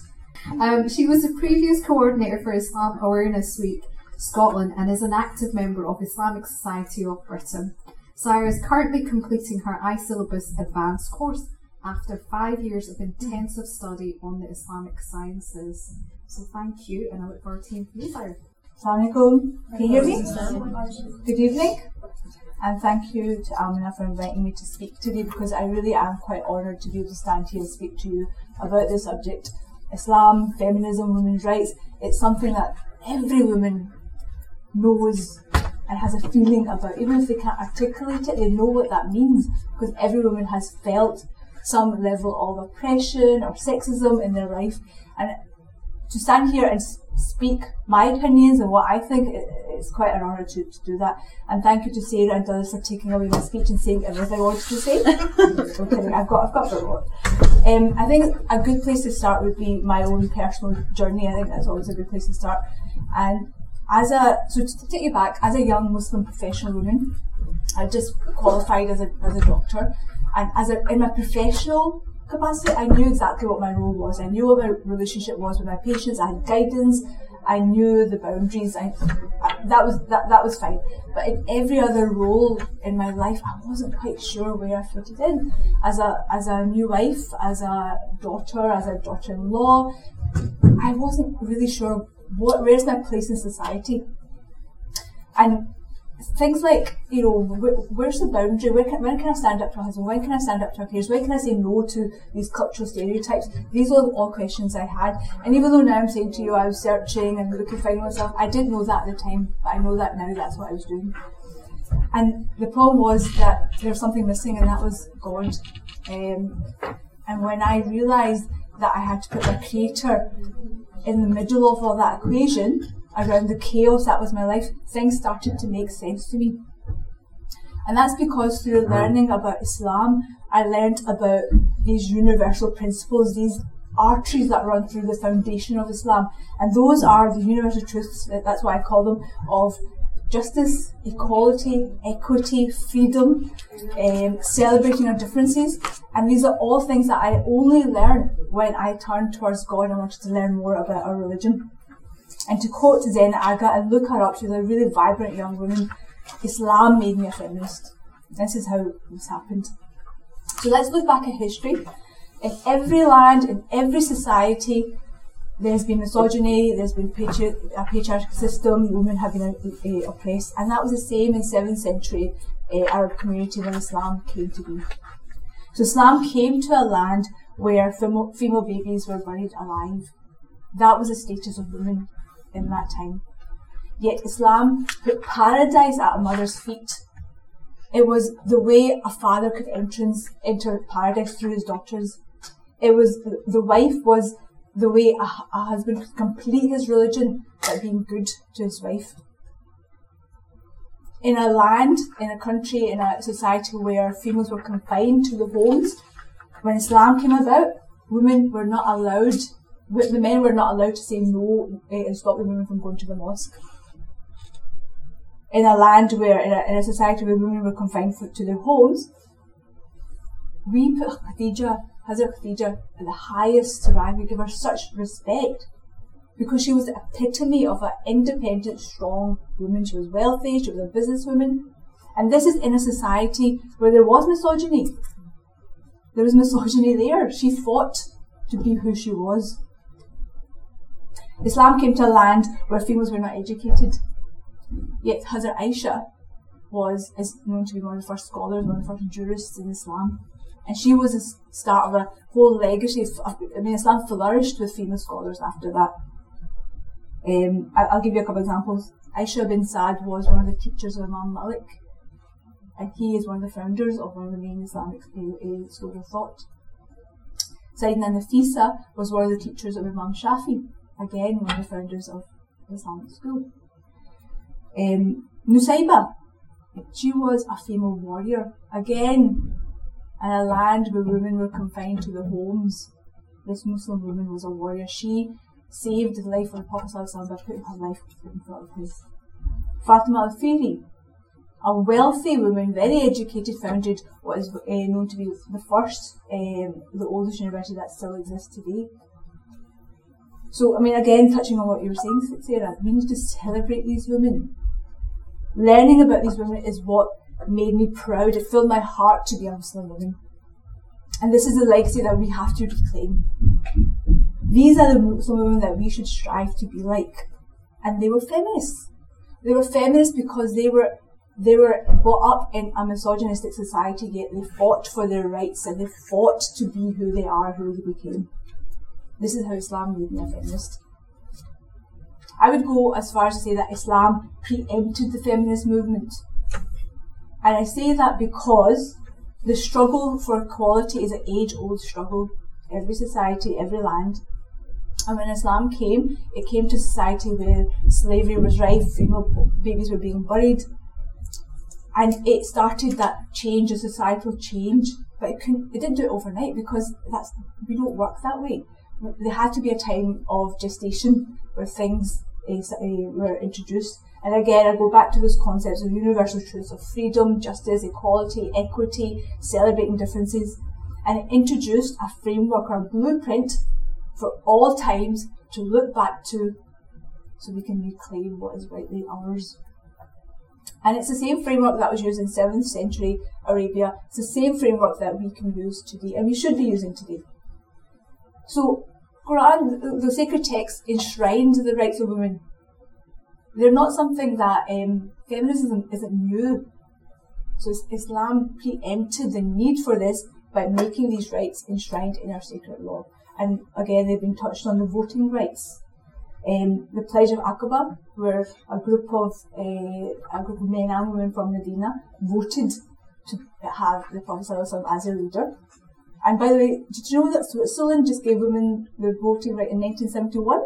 She was the previous coordinator for Islam Awareness Week Scotland and is an active member of Islamic Society of Britain. Saira is currently completing her iSyllabus Advanced course after 5 years of intensive study on the Islamic sciences. So thank you, and I look forward to hearing from you, Sarah. Assalamu alaikum. Can you hear me? Good evening. And thank you to Amina for inviting me to speak today, because I really am quite honoured to be able to stand here and speak to you about this subject. Islam, feminism, women's rights, it's something that every woman knows and has a feeling about. Even if they can't articulate it, they know what that means, because every woman has felt some level of oppression or sexism in their life, and to stand here and speak my opinions and what I think, it's quite an honour to do that. And thank you to Sarah and others for taking away my speech and saying everything I wanted to say. Okay, I've got a bit more. I think a good place to start would be my own personal journey. I think that's always a good place to start. And to take you back, as a young Muslim professional woman, I just qualified as a doctor. And in my professional capacity, I knew exactly what my role was. I knew what my relationship was with my patients. I had guidance. I knew the boundaries. That was fine. But in every other role in my life, I wasn't quite sure where I fitted in. As a new wife, as a daughter, as a daughter-in-law, I wasn't really sure where's my place in society. And things like, where's the boundary? When can I stand up to my husband? When can I stand up to my peers? When can I say no to these cultural stereotypes? These were all questions I had. And even though now I'm saying to you I was searching and looking, finding myself, I didn't know that at the time, but I know that now that's what I was doing. And the problem was that there was something missing, and that was God. And when I realised that I had to put my creator in the middle of all that equation, around the chaos that was my life, things started to make sense to me. And that's because through learning about Islam, I learned about these universal principles, these arteries that run through the foundation of Islam. And those are the universal truths, that's what I call them, of justice, equality, equity, freedom, celebrating our differences. And these are all things that I only learned when I turned towards God and wanted to learn more about our religion. And to quote Zain Aga, and look her up, she was a really vibrant young woman, Islam made me a feminist. This is how this happened. So let's look back at history. In every land, in every society, there's been misogyny, there's been a patriarchal system, women have been oppressed. And that was the same in 7th century Arab community when Islam came to be. So Islam came to a land where female babies were buried alive. That was the status of women in that time. Yet Islam put paradise at a mother's feet. It was the way a father could enter paradise through his daughters. It was the wife was the way a husband could complete his religion by being good to his wife. In a land, in a country, in a society where females were confined to the homes, when Islam came about, women were not allowed, the men were not allowed to say no and stop the women from going to the mosque. In a land where, in a society where women were confined to their homes, we put Hazrat Khadija at the highest rank. We give her such respect because she was the epitome of an independent, strong woman. She was wealthy, she was a businesswoman. And this is in a society where there was misogyny. There was misogyny there. She fought to be who she was. Islam came to a land where females were not educated. Yet Hazrat Aisha is known to be one of the first scholars, one of the first jurists in Islam. And she was the start of a whole legacy. Islam flourished with female scholars after that. I'll give you a couple examples. Aisha bin Saad was one of the teachers of Imam Malik. And he is one of the founders of one of the main Islamic schools of thought. Sayyidina Nafisa was one of the teachers of Imam Shafi. Again, one of the founders of the Islamic school. Nusayba, she was a female warrior. Again, in a land where women were confined to their homes, this Muslim woman was a warrior. She saved the life of the Prophet ﷺ by putting her life in front of his. Fatima al-Fihri, a wealthy woman, very educated, founded what is known to be the first, the oldest university that still exists today. So, again, touching on what you were saying, Sarah, we need to celebrate these women. Learning about these women is what made me proud. It filled my heart to be a Muslim woman. And this is the legacy that we have to reclaim. These are the Muslim women that we should strive to be like. And they were feminists. They were feminists because they were brought up in a misogynistic society, yet they fought for their rights and they fought to be who they are, who they became. This is how Islam made me a feminist. I would go as far as to say that Islam preempted the feminist movement. And I say that because the struggle for equality is an age-old struggle. Every society, every land. And when Islam came, it came to a society where slavery was rife, female babies were being buried. And it started that change, a societal change. But it didn't do it overnight because we don't work that way. There had to be a time of gestation where things were introduced. And again, I go back to those concepts of universal truths of freedom, justice, equality, equity, celebrating differences. And it introduced a framework or a blueprint for all times to look back to so we can reclaim what is rightly ours. And it's the same framework that was used in 7th century Arabia. It's the same framework that we can use today and we should be using today. So, Quran, the sacred text, enshrines the rights of women. They're not something that feminism isn't new. So Islam preempted the need for this by making these rights enshrined in our sacred law. And again, they've been touched on the voting rights, the Pledge of Aqaba, where a group of men and women from Medina voted to have the Prophet ﷺ as their leader. And by the way, did you know that Switzerland just gave women the voting right in 1971?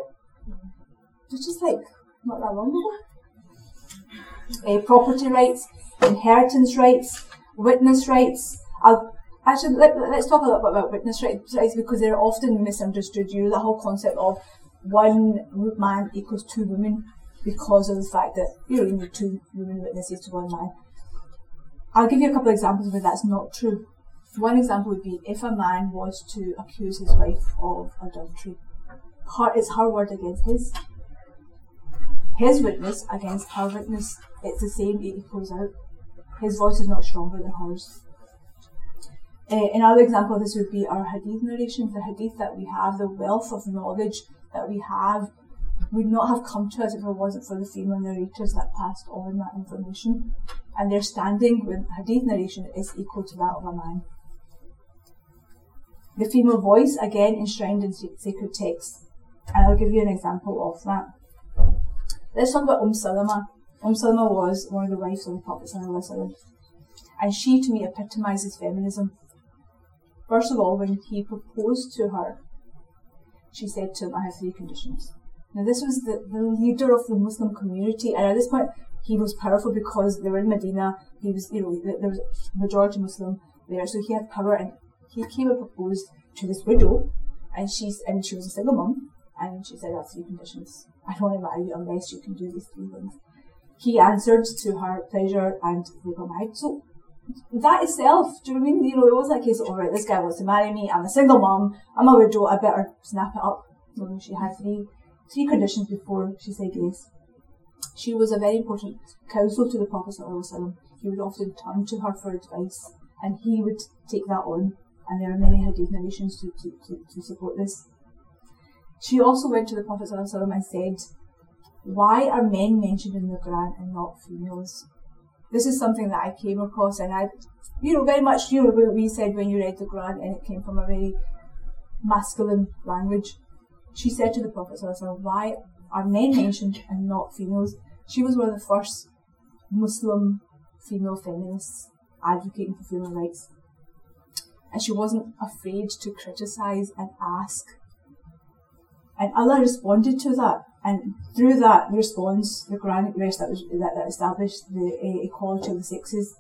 It's just like not that long ago. Property rights, inheritance rights, witness rights. Let's talk a little bit about witness rights because they're often misunderstood. You know, the whole concept of one man equals two women because of the fact that you need two women witnesses to one man. I'll give you a couple of examples where that's not true. One example would be if a man was to accuse his wife of adultery. It's her word against his. His witness against her witness, it's the same, it equals out. His voice is not stronger than hers. Another example of this would be our hadith narrations. The hadith that we have, the wealth of knowledge that we have, would not have come to us if it wasn't for the female narrators that passed on that information. And their standing with hadith narration is equal to that of a man. The female voice, again, enshrined in sacred texts. And I'll give you an example of that. Let's talk about Salama. Salama was one of the wives of the Prophet. and she to me epitomizes feminism. First of all, when he proposed to her, she said to him, I have three conditions. Now this was the leader of the Muslim community, and at this point he was powerful because they were in Medina, he was, you know, there was a majority Muslim there, so he had power, and he came and proposed to this widow, and she was a single mum, and she said, I have three conditions. I don't want to marry you unless you can do these three things. He answered to her pleasure and they got married. So that itself, do you know what I mean? You know, it wasn't a case of, all right, this guy wants to marry me, I'm a single mum, I'm a widow, I better snap it up. You know, she had three conditions before she said yes. She was a very important counsel to the Prophet. He would often turn to her for advice, and he would take that on. And there are many hadith narrations to support this. She also went to the Prophet and said, why are men mentioned in the Quran and not females? This is something that I came across, and I, you know, very much, you know, what we said when you read the Quran, and it came from a very masculine language. She said to the Prophet, why are men mentioned and not females? She was one of the first Muslim female feminists advocating for female rights. And she wasn't afraid to criticize and ask. And Allah responded to that. And through that response, the Quranic verse that established the equality of the sexes,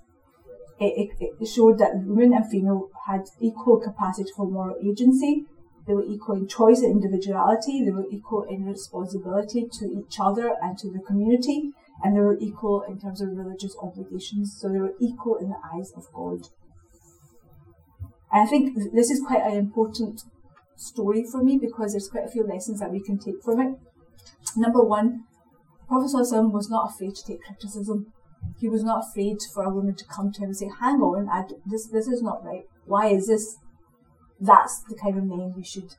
it showed that women and female had equal capacity for moral agency. They were equal in choice and individuality. They were equal in responsibility to each other and to the community. And they were equal in terms of religious obligations. So they were equal in the eyes of God. And I think this is quite an important story for me because there's quite a few lessons that we can take from it. Number one, the Prophet ﷺ was not afraid to take criticism. He was not afraid for a woman to come to him and say, hang on, this is not right. Why is this? That's the kind of name we should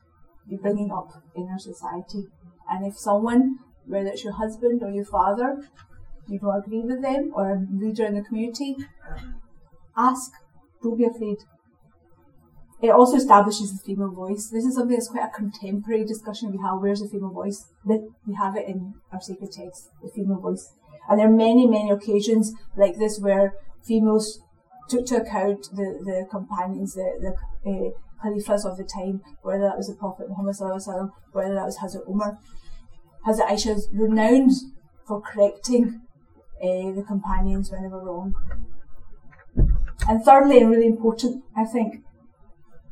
be bringing up in our society. And if someone, whether it's your husband or your father, you don't agree with them, or a leader in the community, ask. Don't be afraid. It also establishes the female voice. This is something that's quite a contemporary discussion we have. Where's the female voice? We have it in our sacred texts, the female voice. And there are many, many occasions like this where females took to account the companions, the Khalifas of the time, whether that was the Prophet Muhammad ﷺ, whether that was Hazrat Umar. Hazrat Aisha is renowned for correcting the companions when they were wrong. And thirdly, and really important, I think,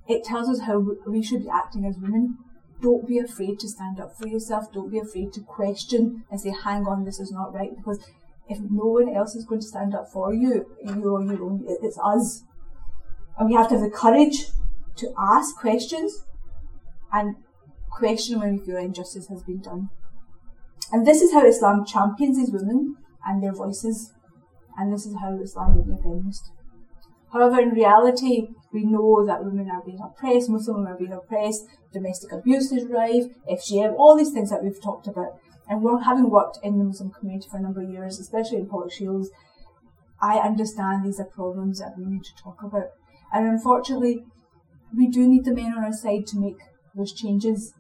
it tells us how we should be acting as women. Don't be afraid to stand up for yourself. Don't be afraid to question and say, hang on, this is not right. Because if no one else is going to stand up for you, you're on your own. It's us. And we have to have the courage to ask questions and question when we feel injustice has been done. And this is how Islam champions these women and their voices. And this is how Islam made me a feminist. However, in reality, we know that women are being oppressed, Muslim women are being oppressed, domestic abuse is rife, FGM, all these things that we've talked about. And having worked in the Muslim community for a number of years, especially in Polish Shields, I understand these are problems that we need to talk about. And unfortunately, we do need the men on our side to make those changes.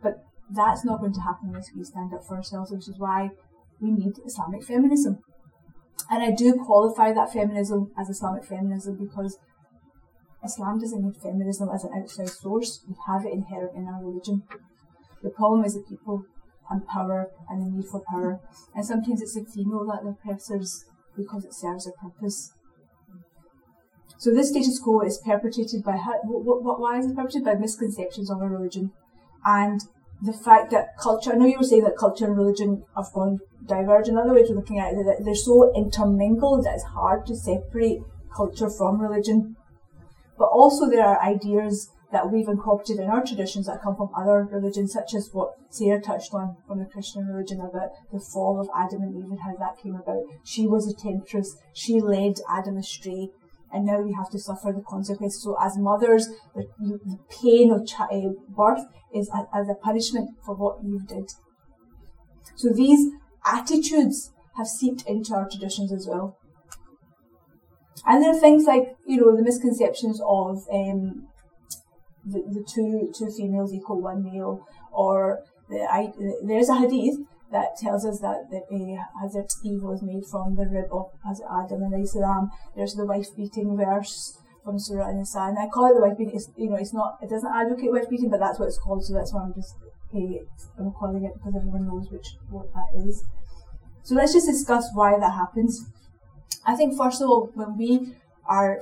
But that's not going to happen unless we stand up for ourselves, which is why we need Islamic feminism. And I do qualify that feminism as Islamic feminism because Islam doesn't need feminism as an outside source. We have it inherent in our religion. The problem is the people and power and the need for power. And sometimes it's the female that the oppressors because it serves a purpose. So this status quo is perpetrated by why is it perpetrated? By misconceptions of our religion. And the fact that culture, I know you were saying that culture and religion have gone diverge. Another way to looking at it is that they're so intermingled that it's hard to separate culture from religion. But also there are ideas that we've incorporated in our traditions that come from other religions, such as what Sarah touched on from the Christian religion about the fall of Adam and Eve and how that came about. She was a temptress. She led Adam astray. And now we have to suffer the consequences. So as mothers, the pain of birth is as a punishment for what you did. So these attitudes have seeped into our traditions as well. And there are things like, you know, the misconceptions of the two females equal one male, or there's a hadith that tells us that the Hazrat Eve was made from the rib of Hazrat Adam and Islam. There's the wife-beating verse from Surah An-Nisa, and I call it the wife-beating. It doesn't advocate wife-beating, but that's what it's called, so that's why I'm calling it, because everyone knows what that is. So let's just discuss why that happens. I think first of all, when we are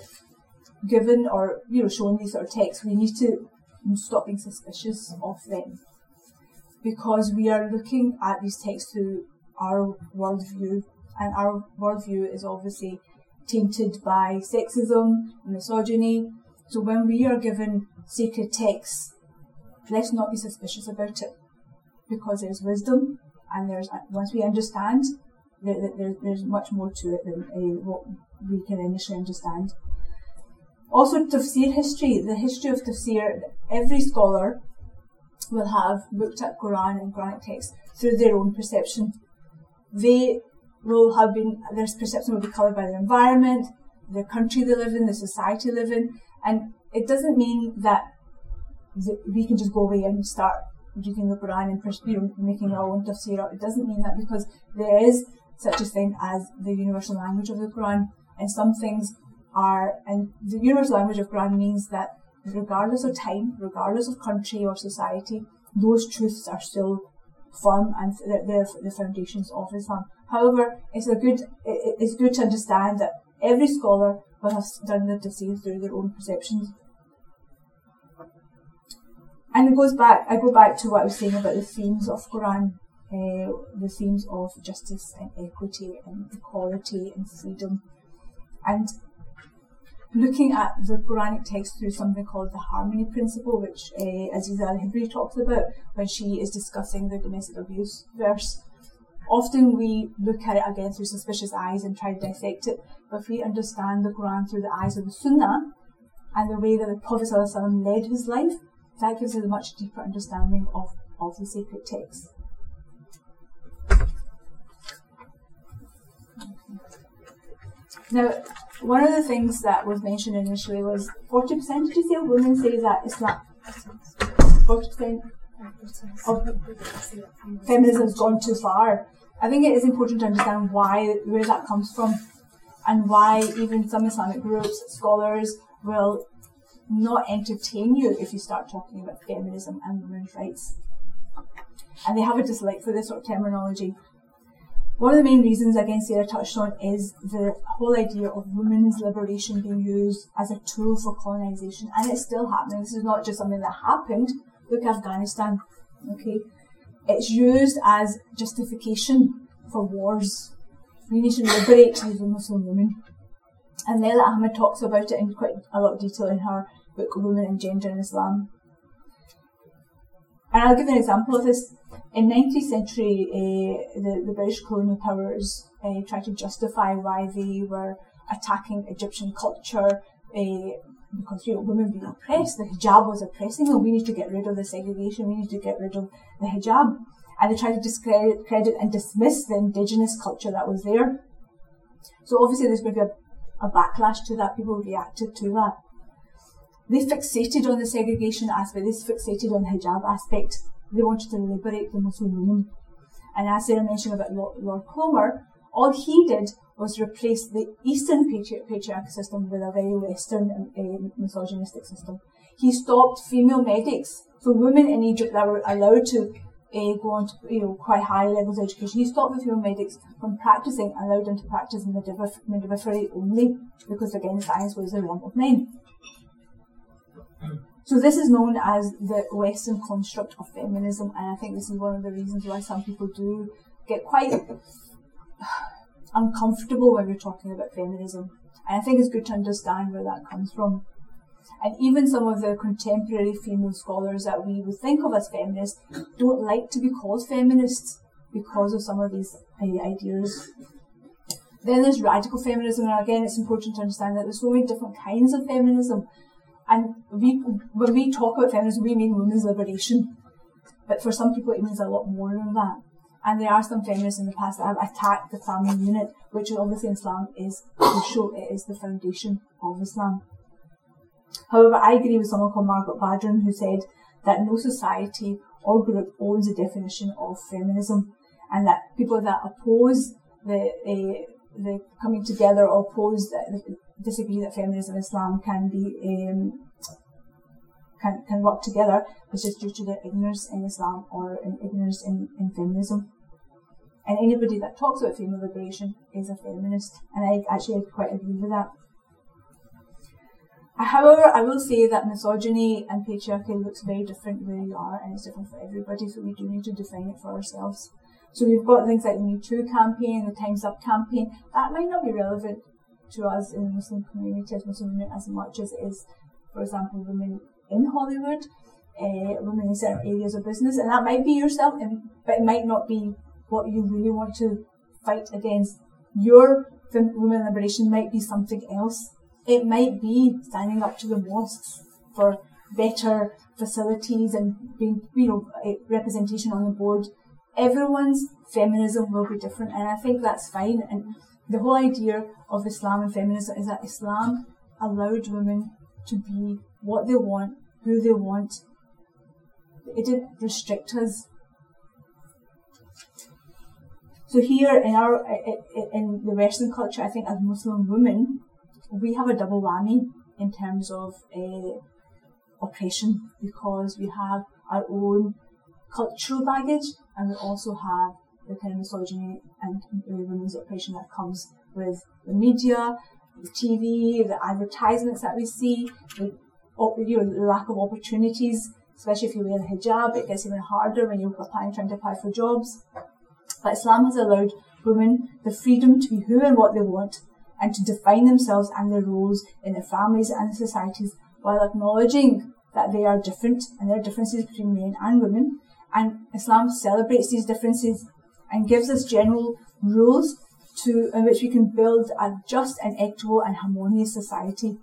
given or shown these sort of texts, we need to stop being suspicious of them, because we are looking at these texts through our worldview, and our worldview is obviously tainted by sexism and misogyny. So when we are given sacred texts, let's not be suspicious about it, because there's wisdom, and once we understand, there's much more to it than what we can initially understand. Also, tafsir history, the history of tafsir, every scholar will have looked at Quran and Quranic texts through their own perception. Their perception will be coloured by their environment, the country they live in, the society they live in, and it doesn't mean that we can just go away and start reading the Quran and making our own tafsir up. It doesn't mean that, because there is such a thing as the universal language of the Quran, and some things are, and the universal language of Quran means that regardless of time, regardless of country or society, those truths are still firm and they're the foundations of Islam. However, it's good to understand that every scholar will have done the tafsir through their own perceptions. And I go back to what I was saying about the themes of Quran, the themes of justice and equity and equality and freedom. And looking at the Quranic text through something called the harmony principle, which Azizah al-Hibri talks about when she is discussing the domestic abuse verse. Often we look at it again through suspicious eyes and try to dissect it, but if we understand the Quran through the eyes of the Sunnah and the way that the Prophet ﷺ led his life, that gives us a much deeper understanding of the sacred text. Now, one of the things that was mentioned initially was 40%, did you say, of women say that Islam, 40% of feminism has gone too far. I think it is important to understand where that comes from, and why even some Islamic groups, scholars, will not entertain you if you start talking about feminism and women's rights. And they have a dislike for this sort of terminology. One of the main reasons, again, Sarah touched on, is the whole idea of women's liberation being used as a tool for colonisation, and it's still happening. This is not just something that happened. Look at Afghanistan, okay? It's used as justification for wars. We need to liberate these Muslim women. And Leila Ahmed talks about it in quite a lot of detail in her book, Women and Gender in Islam. And I'll give an example of this. In the 19th century, the British colonial powers tried to justify why they were attacking Egyptian culture because women being oppressed, the hijab was oppressing them, we need to get rid of the segregation, we need to get rid of the hijab. And they tried to discredit and dismiss the indigenous culture that was there. So obviously there's going to be a backlash to that, people reacted to that. They fixated on the segregation aspect, they fixated on the hijab aspect. They wanted to liberate the Muslim women. And as Sarah mentioned about Lord Cromer, all he did was replace the Eastern patriarchal system with a very Western misogynistic system. He stopped female medics. So women in Egypt that were allowed to go on to quite high levels of education, he stopped the female medics from practicing, allowed them to practice midwifery only, because again, science was the realm of men. So this is known as the Western construct of feminism, and I think this is one of the reasons why some people do get quite uncomfortable when we're talking about feminism. And I think it's good to understand where that comes from. And even some of the contemporary female scholars that we would think of as feminists don't like to be called feminists because of some of these ideas. Then there's radical feminism, and again it's important to understand that there's so many different kinds of feminism. And when we talk about feminism, we mean women's liberation. But for some people, it means a lot more than that. And there are some feminists in the past that have attacked the family unit, which obviously in Islam is crucial. It is the foundation of Islam. However, I agree with someone called Margaret Badron, who said that no society or group owns a definition of feminism. and that people that oppose the coming together or oppose disagree that feminism and Islam can be can work together, which is due to their ignorance in Islam or in ignorance in feminism. And anybody that talks about female liberation is a feminist, and I actually quite agree with that. However, I will say that misogyny and patriarchy looks very different where you are, and it's different for everybody, so we do need to define it for ourselves. So we've got things like the Me Too campaign, the Time's Up campaign. That might not be relevant to us in the Muslim community as Muslim women as much as it is, for example, women in Hollywood, women in certain areas of business, and that might be yourself, but it might not be what you really want to fight against. Your women liberation might be something else. It might be standing up to the mosques for better facilities and being, representation on the board. Everyone's feminism will be different, and I think that's fine. And the whole idea of Islam and feminism is that Islam allowed women to be what they want, who they want. It didn't restrict us. So here in the Western culture, I think as Muslim women, we have a double whammy in terms of oppression, because we have our own cultural baggage and we also have the kind of misogyny and women's oppression that comes with the media, the TV, the advertisements that we see, the lack of opportunities, especially if you wear a hijab. It gets even harder when you're trying to apply for jobs. But Islam has allowed women the freedom to be who and what they want, and to define themselves and their roles in their families and societies, while acknowledging that they are different and there are differences between men and women. And Islam celebrates these differences and gives us general rules in which we can build a just and equitable and harmonious society.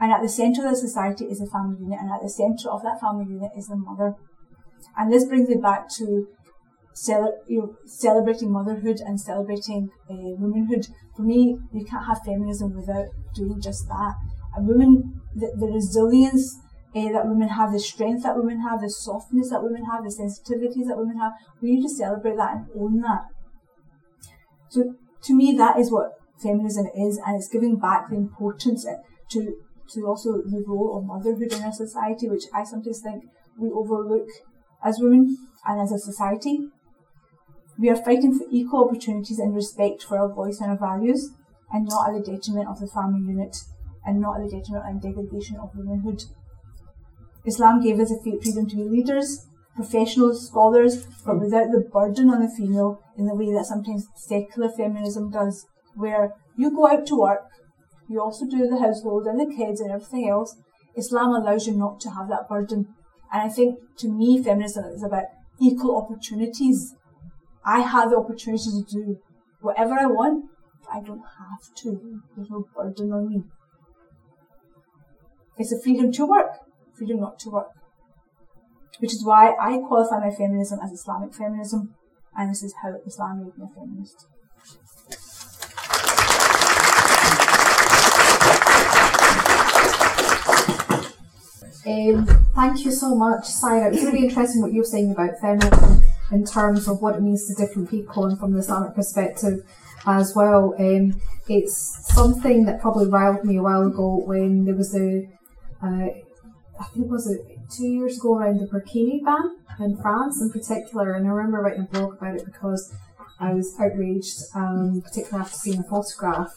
And at the centre of the society is the family unit, and at the centre of that family unit is the mother. And this brings me back to celebrating motherhood and celebrating womanhood. For me, you can't have feminism without doing just that. And women, the resilience that women have, the strength that women have, the softness that women have, the sensitivities that women have, we need to celebrate that and own that. So to me, that is what feminism is, and it's giving back the importance to also the role of motherhood in our society, which I sometimes think we overlook as women and as a society. We are fighting for equal opportunities and respect for our voice and our values, and not at the detriment of the family unit, and not at the detriment and degradation of womanhood. Islam gave us the freedom to be leaders, professionals, scholars, but without the burden on the female in the way that sometimes secular feminism does, where you go out to work, you also do the household and the kids and everything else. Islam allows you not to have that burden. And I think, to me, feminism is about equal opportunities. I have the opportunity to do whatever I want, but I don't have to. There's no burden on me. It's a freedom to work, freedom not to work. Which is why I qualify my feminism as Islamic feminism, and this is how Islam made me a feminist. Thank you so much, Saira. It's really interesting what you're saying about feminism in terms of what it means to different people and from the Islamic perspective as well. It's something that probably riled me a while ago when there was I think 2 years ago around the burkini ban in France in particular, and I remember writing a blog about it because I was outraged, particularly after seeing the photograph.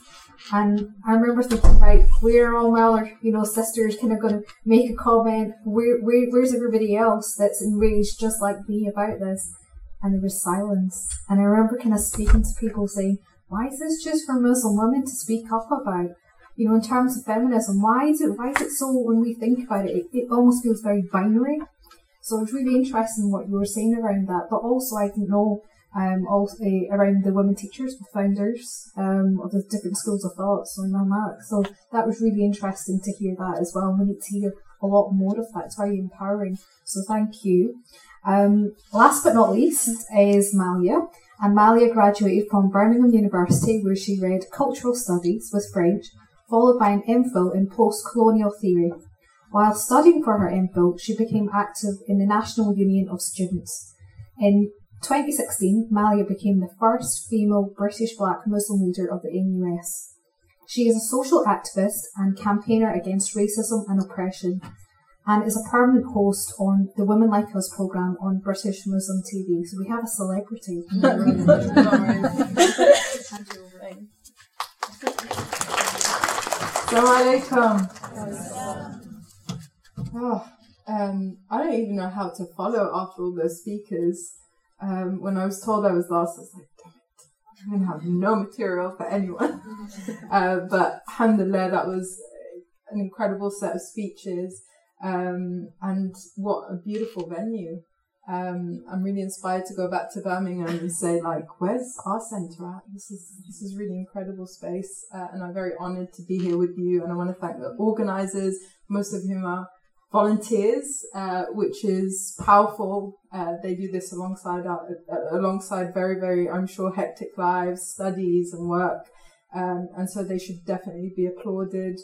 And I remember thinking, right, we're all our, sisters kind of going to make a comment. Where's everybody else that's enraged just like me about this? And there was silence. And I remember kind of speaking to people saying, why is this just for Muslim women to speak up about? In terms of feminism, why is it so when we think about it, it almost feels very binary. So it's really interesting what you were saying around that. But also, I didn't know around the women teachers, the founders of the different schools of thought, so Imam. So that was really interesting to hear that as well. And we need to hear a lot more of that. It's very empowering. So thank you. Last but not least is Malia. And Malia graduated from Birmingham University, where she read cultural studies with French, followed by an MPhil in post-colonial theory. While studying for her MPhil, she became active in the National Union of Students. In 2016, Malia became the first female British black Muslim leader of the NUS. She is a social activist and campaigner against racism and oppression, and is a permanent host on the Women Like Us programme on British Muslim TV. So we have a celebrity. Oh, I don't even know how to follow after all those speakers. When I was told I was last, I was like, damn it, I'm going to have no material for anyone. But alhamdulillah, that was an incredible set of speeches. And what a beautiful venue. I'm really inspired to go back to Birmingham and say, like, where's our centre at? This is really incredible space, and I'm very honoured to be here with you. And I want to thank the organisers, most of whom are volunteers, which is powerful. They do this alongside very, very, I'm sure, hectic lives, studies and work, and so they should definitely be applauded.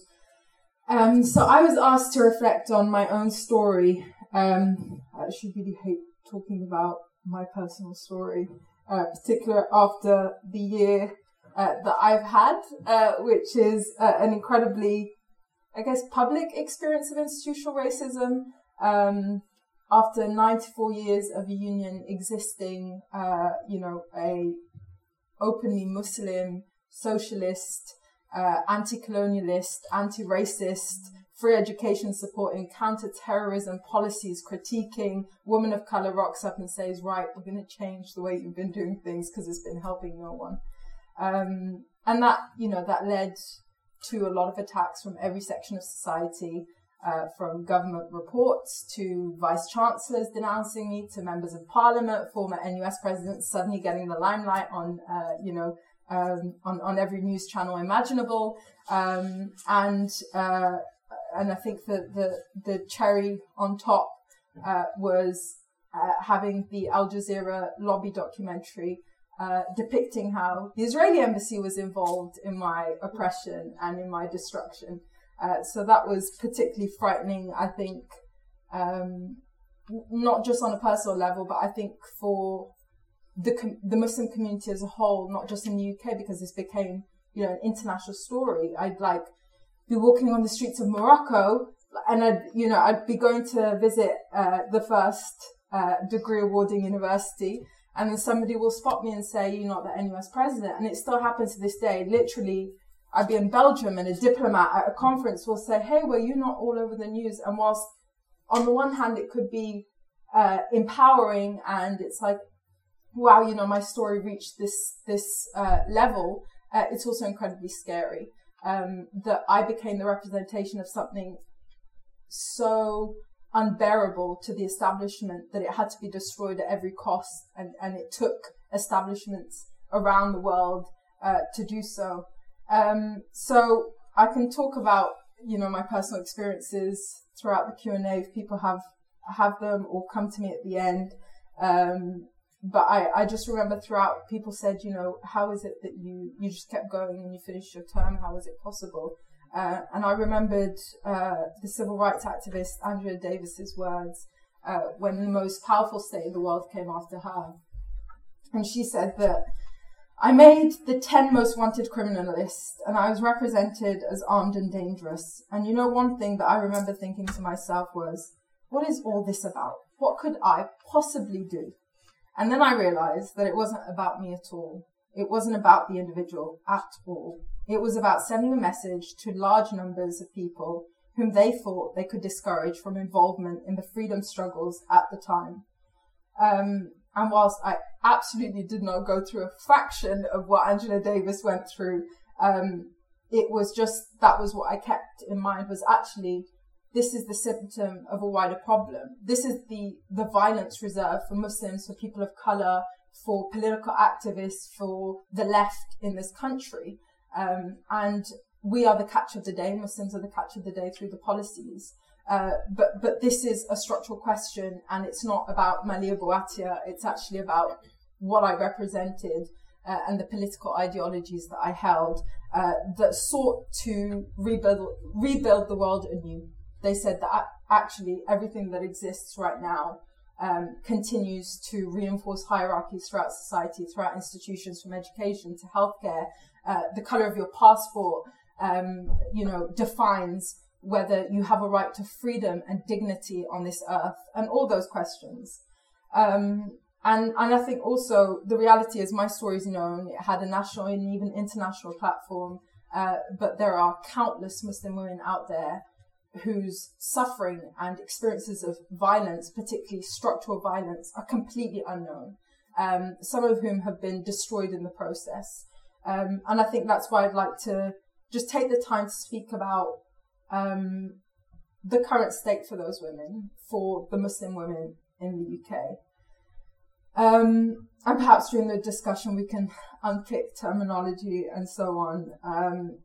So I was asked to reflect on my own story. I actually really hate talking about my personal story, particularly after the year that I've had, which is an incredibly, I guess, public experience of institutional racism. After 94 years of a union existing, a openly Muslim, socialist, anti-colonialist, anti-racist, free education supporting, counter-terrorism policies, critiquing, woman of colour rocks up and says, right, we're going to change the way you've been doing things because it's been helping no one. And that, that led to a lot of attacks from every section of society, from government reports to vice chancellors denouncing me, to members of parliament, former NUS presidents suddenly getting the limelight on every news channel imaginable, and I think that the cherry on top was having the Al Jazeera lobby documentary depicting how the Israeli embassy was involved in my oppression and in my destruction. So that was particularly frightening, I think, not just on a personal level, but I think for the Muslim community as a whole, not just in the UK, because this became, an international story. I'd be walking on the streets of Morocco, and I'd be going to visit the first degree awarding university, and then somebody will spot me and say, "You're not the NUS president," and it still happens to this day. Literally, I'd be in Belgium, and a diplomat at a conference will say, "Hey, were you not all over the news?" And whilst on the one hand it could be empowering, and it's like, wow, my story reached this level, it's also incredibly scary that I became the representation of something so unbearable to the establishment that it had to be destroyed at every cost, and it took establishments around the world to do so. So I can talk about, my personal experiences throughout the Q&A if people have them or come to me at the end. But I just remember throughout, people said, how is it that you just kept going and you finished your term? How was it possible? And I remembered the civil rights activist Angela Davis's words when the most powerful state in the world came after her. And she said that I made the 10 most wanted criminal list, and I was represented as armed and dangerous. And one thing that I remember thinking to myself was, what is all this about? What could I possibly do? And then I realized that it wasn't about me at all. It wasn't about the individual at all. It was about sending a message to large numbers of people whom they thought they could discourage from involvement in the freedom struggles at the time. And whilst I absolutely did not go through a fraction of what Angela Davis went through, it was just, that was what I kept in mind, was actually, this is the symptom of a wider problem. This is the violence reserved for Muslims, for people of colour, for political activists, for the left in this country. And we are the catch of the day. Muslims are the catch of the day through the policies. But this is a structural question, and it's not about Malia Bouattia. It's actually about what I represented and the political ideologies that I held that sought to rebuild the world anew. They said that actually everything that exists right now continues to reinforce hierarchies throughout society, throughout institutions, from education to healthcare. The color of your passport, defines whether you have a right to freedom and dignity on this earth, and all those questions. And I think also the reality is my story is known. It had a national and even international platform, but there are countless Muslim women out there whose suffering and experiences of violence, particularly structural violence, are completely unknown, some of whom have been destroyed in the process. And I think that's why I'd like to just take the time to speak about the current state for those women, for the Muslim women in the UK. And perhaps during the discussion we can unpick terminology and so on.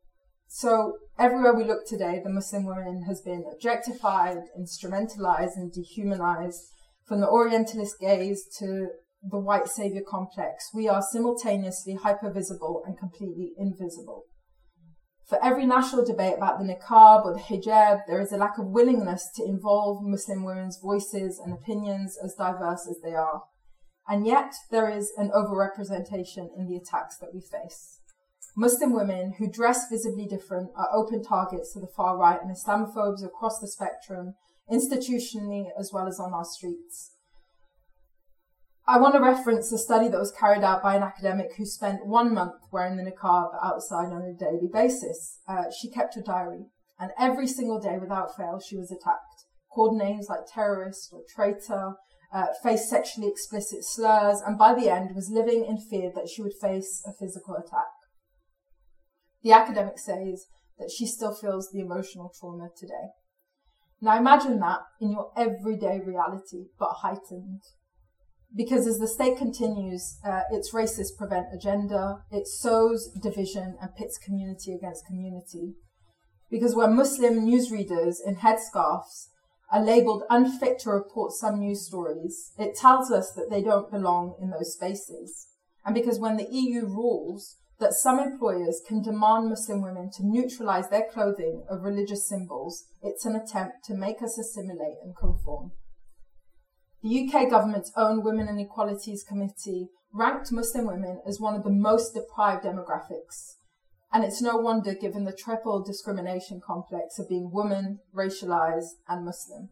So everywhere we look today, the Muslim woman has been objectified, instrumentalized and dehumanized. From the Orientalist gaze to the white savior complex, we are simultaneously hyper-visible and completely invisible. For every national debate about the niqab or the hijab, there is a lack of willingness to involve Muslim women's voices and opinions, as diverse as they are. And yet there is an overrepresentation in the attacks that we face. Muslim women who dress visibly different are open targets to the far right and Islamophobes across the spectrum, institutionally as well as on our streets. I want to reference a study that was carried out by an academic who spent 1 month wearing the niqab outside on a daily basis. She kept her diary, and every single day without fail she was attacked, called names like terrorist or traitor, faced sexually explicit slurs, and by the end was living in fear that she would face a physical attack. The academic says that she still feels the emotional trauma today. Now imagine that in your everyday reality, but heightened. Because as the state continues its racist prevent agenda, it sows division and pits community against community. Because when Muslim newsreaders in headscarves are labelled unfit to report some news stories, it tells us that they don't belong in those spaces. And because when the EU rules that some employers can demand Muslim women to neutralise their clothing of religious symbols, it's an attempt to make us assimilate and conform. The UK government's own Women and Equalities Committee ranked Muslim women as one of the most deprived demographics. And it's no wonder, given the triple discrimination complex of being woman, racialized, and Muslim.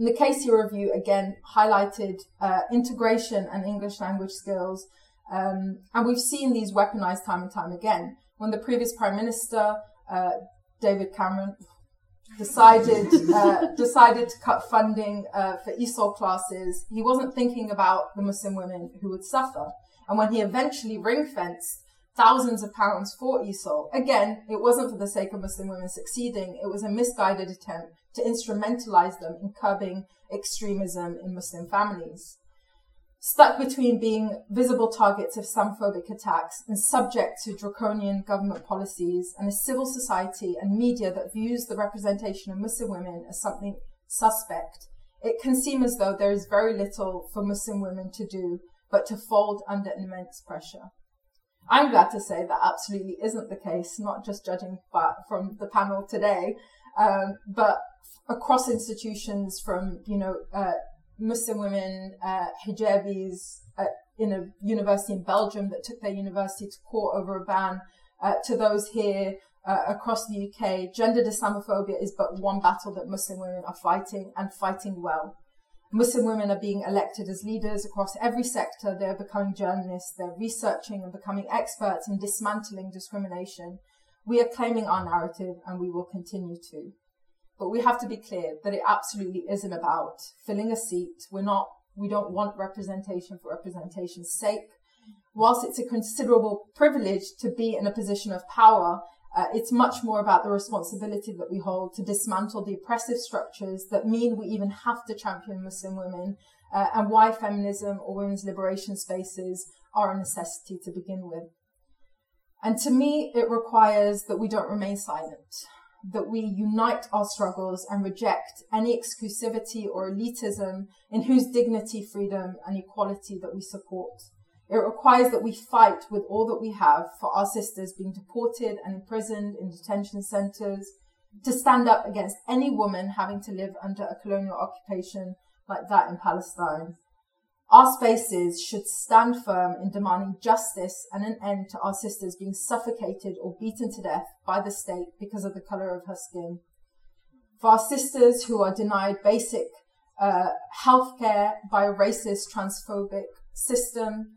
And the Casey Review again highlighted integration and English language skills. And we've seen these weaponized time and time again. When the previous Prime Minister, David Cameron, decided to cut funding for ESOL classes, he wasn't thinking about the Muslim women who would suffer. And when he eventually ring-fenced thousands of pounds for ESOL, again, it wasn't for the sake of Muslim women succeeding. It was a misguided attempt to instrumentalize them in curbing extremism in Muslim families. Stuck between being visible targets of Islamophobic attacks and subject to draconian government policies, and a civil society and media that views the representation of Muslim women as something suspect, it can seem as though there is very little for Muslim women to do but to fold under immense pressure. I'm glad to say that absolutely isn't the case, not just judging from the panel today, but across institutions, from Muslim women, hijabis in a university in Belgium that took their university to court over a ban, to those here across the UK. Gendered Islamophobia is but one battle that Muslim women are fighting, and fighting well. Muslim women are being elected as leaders across every sector. They're becoming journalists. They're researching and becoming experts in dismantling discrimination. We are claiming our narrative, and we will continue to. But we have to be clear that it absolutely isn't about filling a seat. We don't want representation for representation's sake. Whilst it's a considerable privilege to be in a position of power, it's much more about the responsibility that we hold to dismantle the oppressive structures that mean we even have to champion Muslim women, and why feminism or women's liberation spaces are a necessity to begin with. And to me, it requires that we don't remain silent, that we unite our struggles and reject any exclusivity or elitism in whose dignity, freedom, and equality that we support. It requires that we fight with all that we have for our sisters being deported and imprisoned in detention centres, to stand up against any woman having to live under a colonial occupation like that in Palestine. Our spaces should stand firm in demanding justice and an end to our sisters being suffocated or beaten to death by the state because of the colour of her skin. For our sisters who are denied basic healthcare by a racist, transphobic system,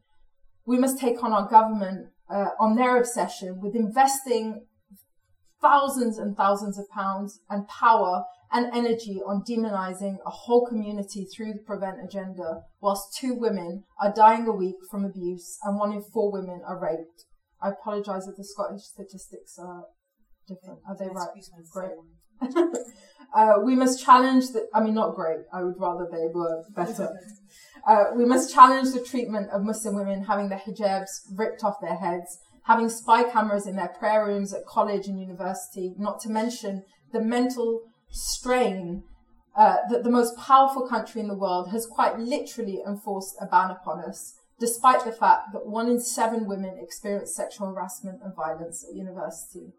we must take on our government on their obsession with investing thousands and thousands of pounds and power and energy on demonizing a whole community through the Prevent agenda, whilst 2 women are dying a week from abuse and 1 in 4 women are raped. I apologize if the Scottish statistics are different. Are they right? Great. We must challenge the, I mean, not great. I would rather they were better. We must challenge the treatment of Muslim women having their hijabs ripped off their heads, having spy cameras in their prayer rooms at college and university, not to mention the mental strain that the most powerful country in the world has quite literally enforced a ban upon us, despite the fact that 1 in 7 women experience sexual harassment and violence at university.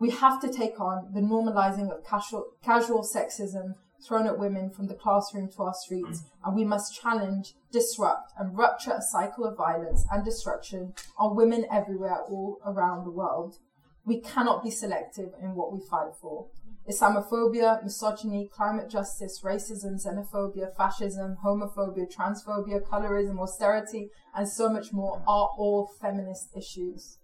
We have to take on the normalizing of casual sexism thrown at women from the classroom to our streets, and we must challenge, disrupt, and rupture a cycle of violence and destruction on women everywhere all around the world. We cannot be selective in what we fight for. Islamophobia, misogyny, climate justice, racism, xenophobia, fascism, homophobia, transphobia, colorism, austerity, and so much more are all feminist issues.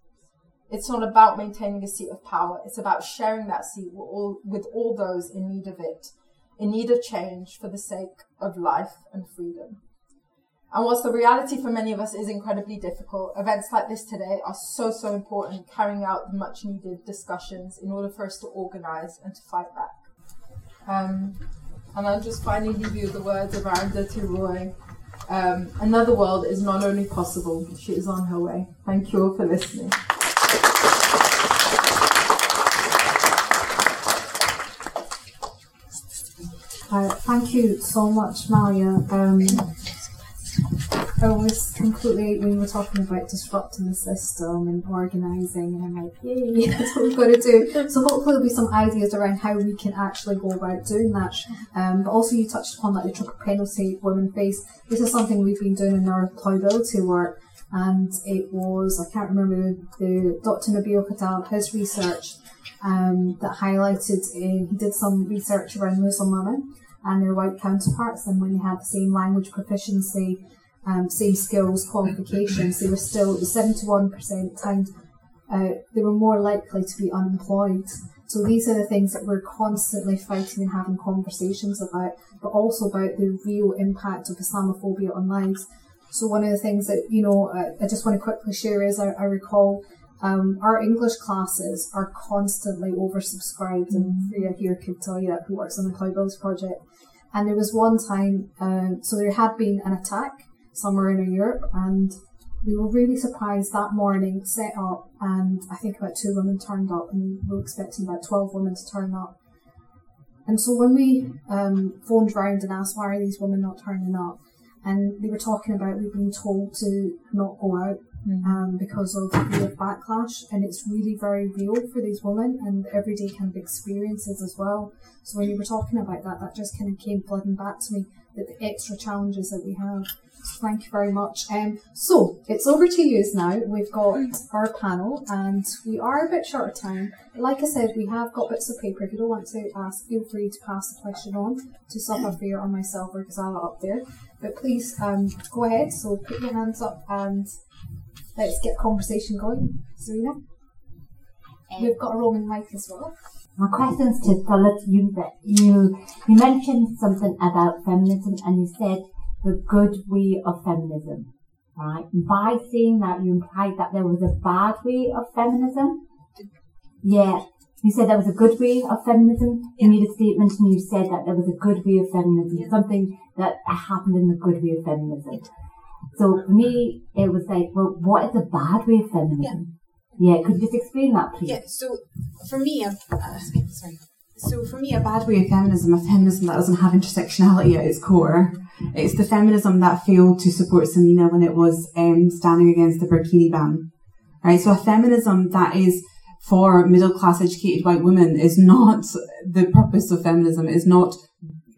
It's not about maintaining a seat of power. It's about sharing that seat with all those in need of it, in need of change for the sake of life and freedom. And whilst the reality for many of us is incredibly difficult, events like this today are so, so important, carrying out the much needed discussions in order for us to organise and to fight back. And I'll just finally leave you with the words of Aranda Tiroi. Another world is not only possible, she is on her way. Thank you all for listening. Thank you so much, Malia. I was completely, when we were talking about disrupting the system and organising, and I'm like, yay, that's what we've got to do. So hopefully there'll be some ideas around how we can actually go about doing that. But also you touched upon like the triple penalty women face. This is something we've been doing in our employability work, and it was, I can't remember, the Dr. Nabil Khaddam, his research that highlighted, he did some research around Muslim women and their white counterparts, and when they had the same language proficiency, same skills, qualifications, they were still, it was 71% times, they were more likely to be unemployed. So these are the things that we're constantly fighting and having conversations about, but also about the real impact of Islamophobia on lives. So one of the things that, you know, I just want to quickly share is I recall our English classes are constantly oversubscribed, and Freya here could tell you that, who works on the Employability Project. And there was one time, so there had been an attack somewhere in Europe, and we were really surprised that morning, set up, and I think about 2 women turned up, and we were expecting about 12 women to turn up. And so when we phoned round and asked, why are these women not turning up? And they were talking about, we've been told to not go out because of the backlash, and it's really very real for these women and everyday kind of experiences as well. So when you were talking about that, that just kind of came flooding back to me, that the extra challenges that we have. So thank you very much. So it's over to you now. We've got our panel and we are a bit short of time. Like I said, we have got bits of paper. If you don't want to ask, feel free to pass the question on to Safia or myself or Ghazala up there. But please go ahead, so put your hands up and let's get conversation going. Serena? We've got a rolling mic as well. My question's to Talat. You mentioned something about feminism and you said the good way of feminism, right? By saying that, you implied that there was a bad way of feminism. Yeah. You said there was a good way of feminism. You made a statement and you said that there was a good way of feminism, something that happened in the good way of feminism. So for me, it was like, well, what is the bad way of feminism? Yeah, could you just explain that, please? Yeah, so for me, a bad way of feminism, a feminism that doesn't have intersectionality at its core. It's the feminism that failed to support Samina when it was standing against the burkini ban. Right? So a feminism that is for middle-class educated white women is not the purpose of feminism. It's not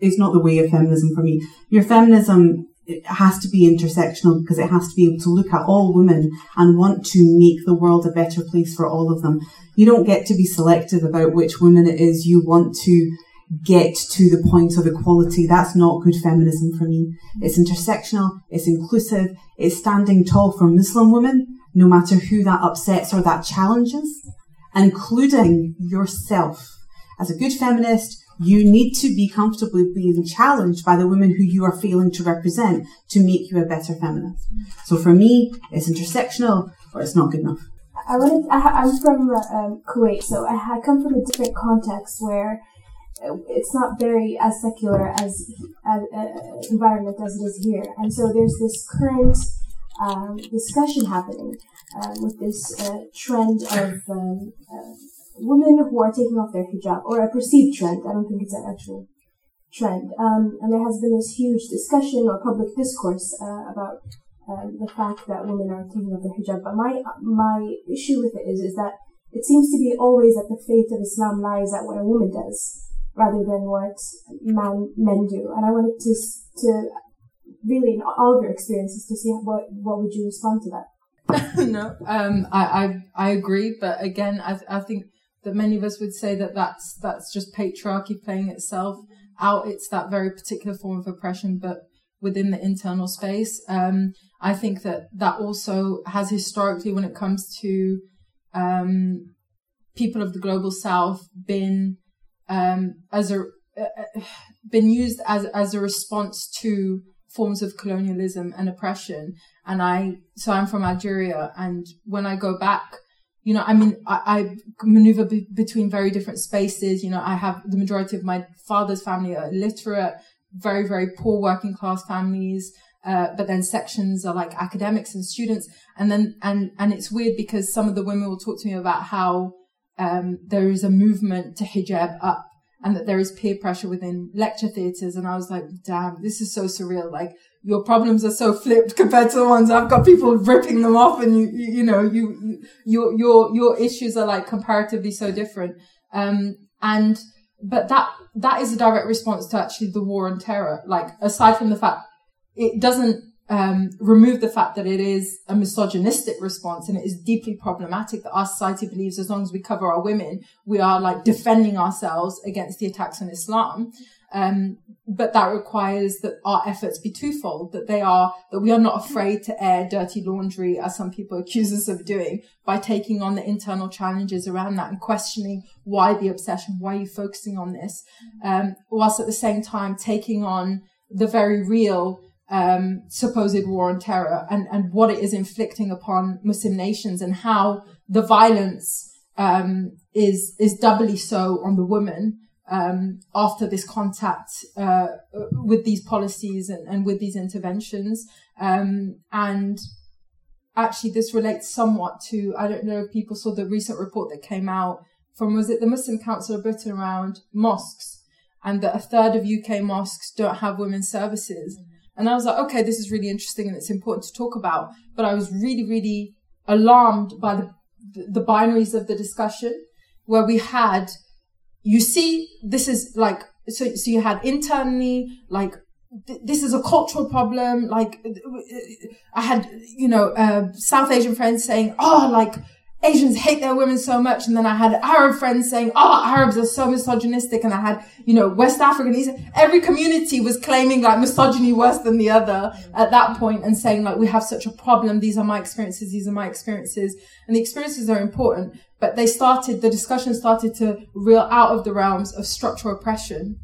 is not the way of feminism for me. Your feminism, it has to be intersectional, because it has to be able to look at all women and want to make the world a better place for all of them. You don't get to be selective about which women it is you want to get to the point of equality. That's not good feminism for me. It's intersectional, it's inclusive, it's standing tall for Muslim women, no matter who that upsets or that challenges, including yourself. As a good feminist, you need to be comfortably being challenged by the women who you are failing to represent to make you a better feminist. So for me, it's intersectional or it's not good enough. I'm from Kuwait, so I come from a different context where it's not very as secular as environment as it is here. And so there's this current discussion happening with this trend of women who are taking off their hijab, or a perceived trend. I don't think it's an actual trend. And there has been this huge discussion or public discourse about the fact that women are taking off their hijab. But my issue with it is that it seems to be always that the faith of Islam lies at what a woman does rather than what men do. And I wanted to really, in all of your experiences, to see what would you respond to that? No, I agree. But again, I think that many of us would say that that's just patriarchy playing itself out. It's that very particular form of oppression, but within the internal space. I think that also has historically, when it comes to people of the global south, been been used as a response to forms of colonialism and oppression. And so I'm from Algeria, and when I go back, you know, I mean, I maneuver between very different spaces. You know, I have the majority of my father's family are illiterate, very, very poor working class families. But then sections are like academics and students. And then, and it's weird because some of the women will talk to me about how, there is a movement to hijab up and that there is peer pressure within lecture theaters. And I was like, damn, this is so surreal. Like, your problems are so flipped compared to the ones I've got, people ripping them off. And your issues are like comparatively so different. But that is a direct response to actually the war on terror. Like, aside from the fact it doesn't, remove the fact that it is a misogynistic response, and it is deeply problematic that our society believes as long as we cover our women, we are like defending ourselves against the attacks on Islam. But that requires that our efforts be twofold, that we are not afraid to air dirty laundry, as some people accuse us of doing, by taking on the internal challenges around that and questioning why the obsession, why are you focusing on this? Whilst at the same time taking on the very real, supposed war on terror and what it is inflicting upon Muslim nations, and how the violence, is doubly so on the woman. After this contact with these policies and with these interventions. And actually this relates somewhat to, I don't know if people saw the recent report that came out from, was it the Muslim Council of Britain, around mosques, and that a third of UK mosques don't have women's services. And I was like, okay, this is really interesting and it's important to talk about. But I was really, really alarmed by the binaries of the discussion, where we had... You see, this is like, so you had internally, like, this is a cultural problem. Like, I had, South Asian friends saying, oh, like, Asians hate their women so much. And then I had Arab friends saying, oh, Arabs are so misogynistic. And I had, West Africans. Every community was claiming, like, misogyny worse than the other at that point, and saying, like, we have such a problem. These are my experiences. And the experiences are important. But the discussion started to reel out of the realms of structural oppression.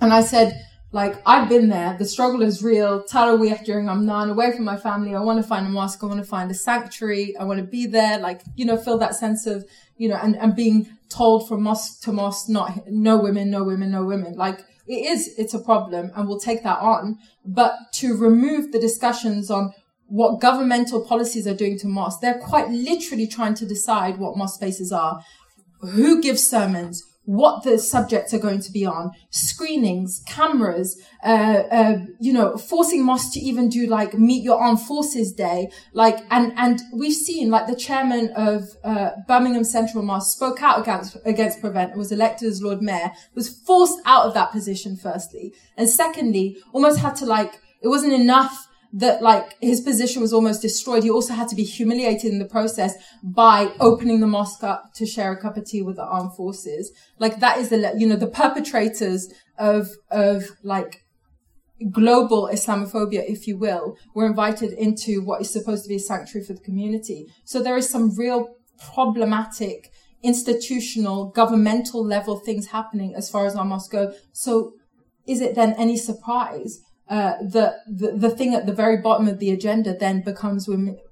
And I said, like, I've been there. The struggle is real. Tarawih during Ramadan, away from my family. I want to find a mosque. I want to find a sanctuary. I want to be there. Like, feel that sense of, and being told from mosque to mosque, no women. Like, it's a problem, and we'll take that on. But to remove the discussions on what governmental policies are doing to mosques. They're quite literally trying to decide what mosque spaces are, who gives sermons, what the subjects are going to be on, screenings, cameras, forcing mosques to even do like Meet Your Armed Forces Day, like, and we've seen like the chairman of Birmingham Central Mosque spoke out against Prevent and was elected as Lord Mayor, was forced out of that position firstly, and secondly almost had to like, it wasn't enough that like his position was almost destroyed. He also had to be humiliated in the process by opening the mosque up to share a cup of tea with the armed forces. Like that is the, you know, the perpetrators of like global Islamophobia, if you will, were invited into what is supposed to be a sanctuary for the community. So there is some real problematic institutional, governmental level things happening as far as our mosque go. So is it then any surprise the thing at the very bottom of the agenda then becomes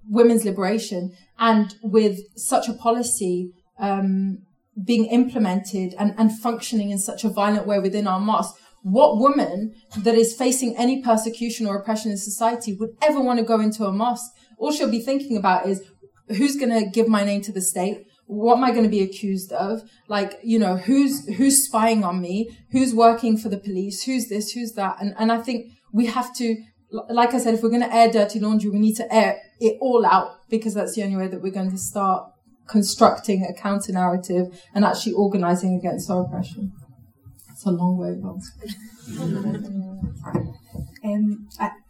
women's liberation, and with such a policy being implemented and functioning in such a violent way within our mosque, what woman that is facing any persecution or oppression in society would ever want to go into a mosque? All she'll be thinking about is, who's going to give my name to the state? What am I going to be accused of? Like, you know, who's spying on me? Who's working for the police? Who's this? Who's that? And I think we have to, like I said, if we're going to air dirty laundry, we need to air it all out, because that's the only way that we're going to start constructing a counter narrative and actually organizing against our oppression. It's a long way, but.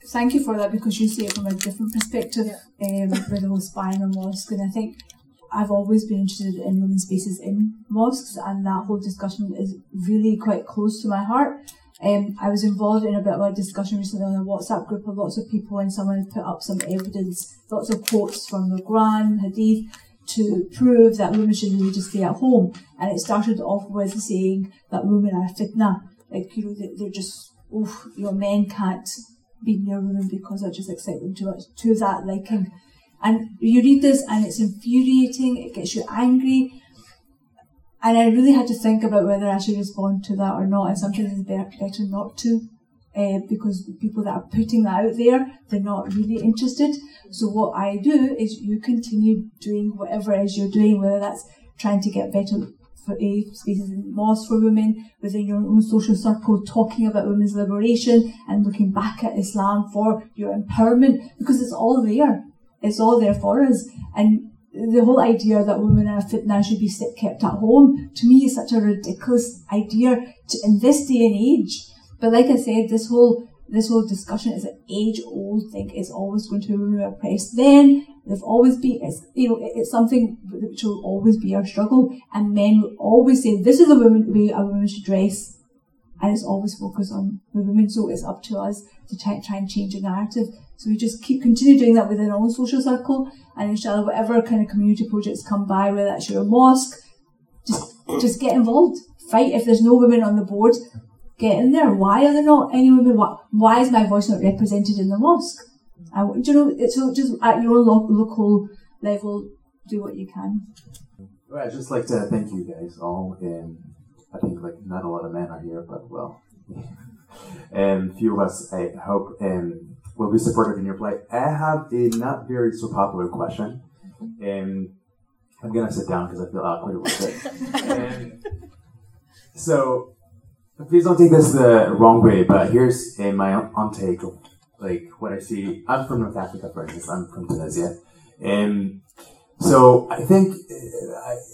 Thank you for that, because you see it from a different perspective, with the whole spying on mosques, and I think I've always been interested in women's spaces in mosques, and that whole discussion is really quite close to my heart. I was involved in a bit of a discussion recently on a WhatsApp group of lots of people, and someone put up some evidence, lots of quotes from the Quran, Hadith, to prove that women should really just stay at home. And it started off with saying that women are fitna, like, you know, they're just, your men can't be near women because I just excite them too much, to that liking. And you read this and it's infuriating, it gets you angry. And I really had to think about whether I should respond to that or not. And sometimes it's better not to, because the people that are putting that out there, they're not really interested. So what I do is, you continue doing whatever it is you're doing, whether that's trying to get better for spaces in mosques for women, within your own social circle, talking about women's liberation and looking back at Islam for your empowerment, because it's all there. It's all there for us. And the whole idea that women are fitna should be kept at home, to me, is such a ridiculous idea in this day and age. But like I said, this whole discussion is an age-old thing. It's always going to be women oppressed then. They've always been, it's something which will always be our struggle. And men will always say, this is the way a woman should dress. And it's always focused on the women. So it's up to us to try and change the narrative. So we just continue doing that within our own social circle. And inshallah, whatever kind of community projects come by, whether that's your mosque, just get involved. Fight. If there's no women on the board, get in there. Why are there not any women? Why is my voice not represented in the mosque? It's just at your local level, do what you can. Right, I'd just like to thank you guys all. I think like not a lot of men are here, but well, few of us, I hope, will be supportive in your play. I have a not very so popular question, and I'm gonna sit down because I feel awkward a little bit. So please don't take this the wrong way, but here's my own take of like what I see. I'm from North Africa, for instance. I'm from Tunisia, So I think,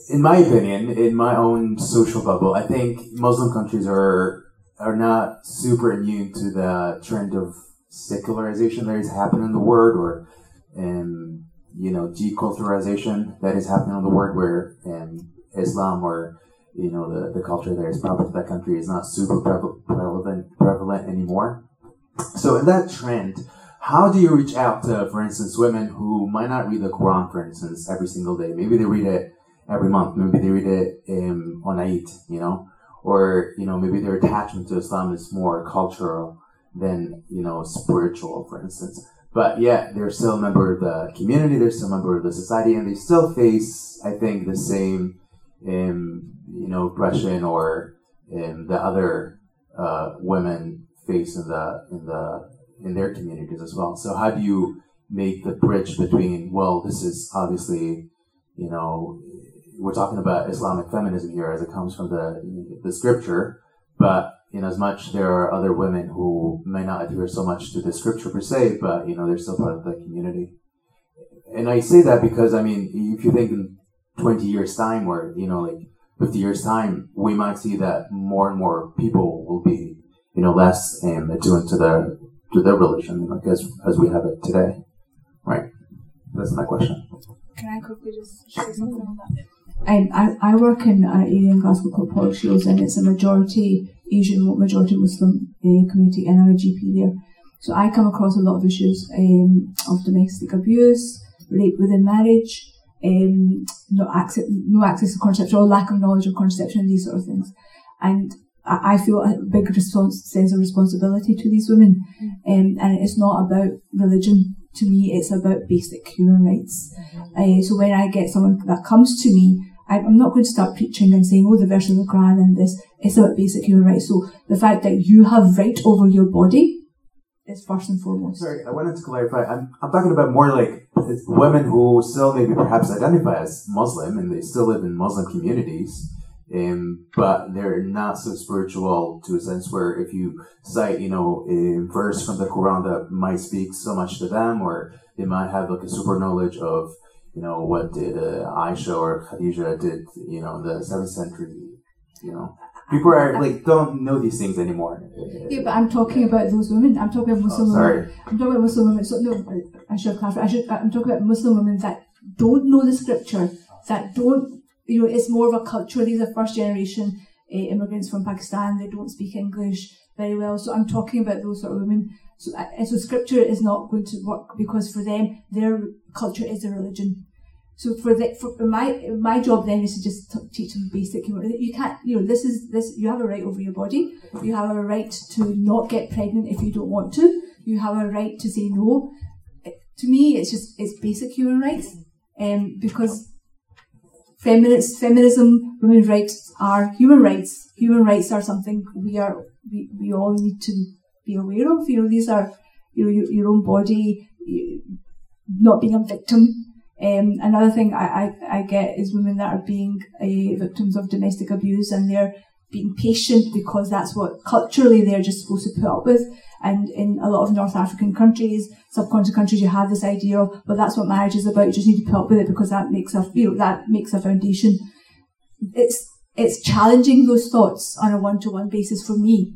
in my opinion, in my own social bubble, I think Muslim countries are not super immune to the trend of secularization that is happening in the world, or deculturization that is happening in the world, where Islam or the culture that is proper to that country is not super prevalent anymore. So in that trend, how do you reach out to, for instance, women who might not read the Quran, for instance, every single day? Maybe they read it every month. Maybe they read it on Eid, Or, maybe their attachment to Islam is more cultural than, spiritual, for instance. But yet, they're still a member of the community, they're still a member of the society, and they still face, I think, the same, oppression or the other women face in their communities as well. So how do you make the bridge between, well, this is obviously, we're talking about Islamic feminism here as it comes from the scripture, but in as much there are other women who may not adhere so much to the scripture per se, but they're still part of the community. And I say that because if you think in 20 years time or 50 years time, we might see that more and more people will be less attuned to their religion, like as we have it today, right? That's my question. Can I quickly just say something on that? I work in an area in Glasgow called Portchills, and it's a majority Asian, majority Muslim community, and I'm a GP there. So I come across a lot of issues of domestic abuse, rape within marriage, no access to contraception, or lack of knowledge of contraception, these sort of things. And I feel a big sense of responsibility to these women. And it's not about religion. To me, it's about basic human rights. So when I get someone that comes to me, I'm not going to start preaching and saying, the verse of the Quran and this. It's about basic human rights. So the fact that you have right over your body is first and foremost. Sorry, I wanted to clarify. I'm talking about more like women who still maybe perhaps identify as Muslim and they still live in Muslim communities. But they're not so spiritual to a sense where if you cite, a verse from the Quran that might speak so much to them, or they might have like a super knowledge of, what did Aisha or Khadija did, in the 7th century, People are don't know these things anymore. Yeah, but I'm talking about those women. I'm talking about Muslim women. I'm talking about Muslim women. So, no, I should clarify. I'm talking about Muslim women that don't know the scripture, that don't. It's more of a culture. These are first generation immigrants from Pakistan. They don't speak English very well. So I'm talking about those sort of women. So scripture is not going to work because for them, their culture is their religion. So for my job then is to just teach them basic. You can't. You have a right over your body. You have a right to not get pregnant if you don't want to. You have a right to say no. To me, it's basic human rights, because. Feminism, women's rights are human rights. Human rights are something we all need to be aware of. These are your own body, not being a victim. Another thing I get is women that are being victims of domestic abuse, and they're being patient because that's what culturally they're just supposed to put up with. And in a lot of North African countries, subcontinent countries, you have this idea of, well, that's what marriage is about. You just need to put up with it because that makes a foundation. It's challenging those thoughts on a one-to-one basis for me.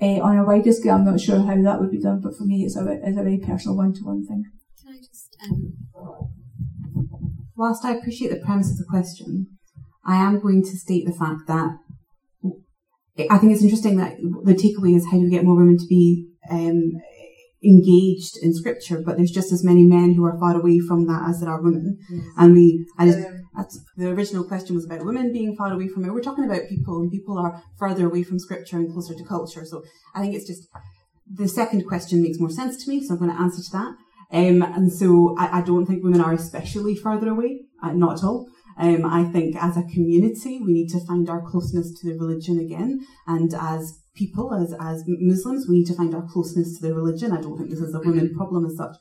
On a wider scale, I'm not sure how that would be done, but for me, it's a very personal one-to-one thing. Can I just, whilst I appreciate the premise of the question, I am going to state the fact that I think it's interesting that the takeaway is how do we get more women to be engaged in scripture, but there's just as many men who are far away from that as there are women. Yes. And the original question was about women being far away from it. We're talking about people, and people are further away from scripture and closer to culture. So I think it's just the second question makes more sense to me, so I'm going to answer to that. And so I don't think women are especially further away, not at all. I think as a community, we need to find our closeness to the religion again. And as people, as Muslims, we need to find our closeness to the religion. I don't think this is a women problem as such.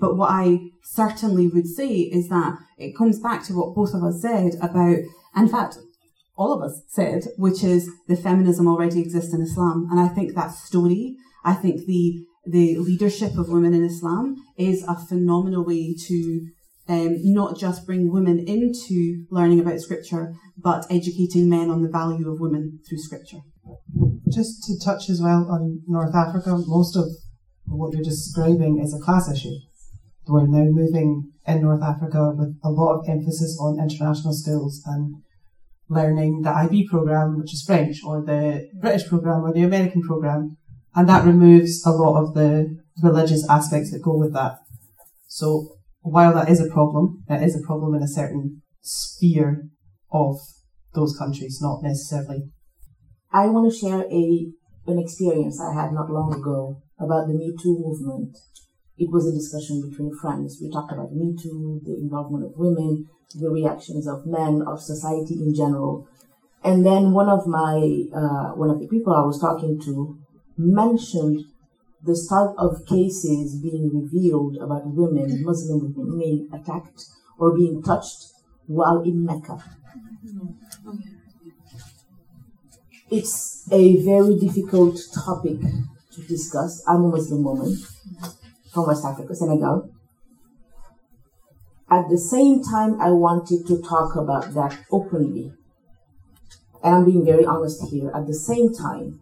But what I certainly would say is that it comes back to what both of us said about, in fact, all of us said, which is the feminism already exists in Islam. And I think that story, I think the leadership of women in Islam is a phenomenal way to not just bring women into learning about scripture, but educating men on the value of women through scripture. Just to touch as well on North Africa, most of what you're describing is a class issue. We're now moving in North Africa with a lot of emphasis on international skills and learning the IB programme, which is French, or the British programme, or the American programme, and that removes a lot of the religious aspects that go with that. So while that is a problem in a certain sphere of those countries, not necessarily. I want to share an experience I had not long ago about the Me Too movement. It was a discussion between friends. We talked about Me Too, the involvement of women, the reactions of men, of society in general. And then one of the people I was talking to mentioned this type of cases being revealed about women, Muslim women, being attacked or being touched while in Mecca. It's a very difficult topic to discuss. I'm a Muslim woman from West Africa, Senegal. At the same time, I wanted to talk about that openly. And I'm being very honest here. At the same time,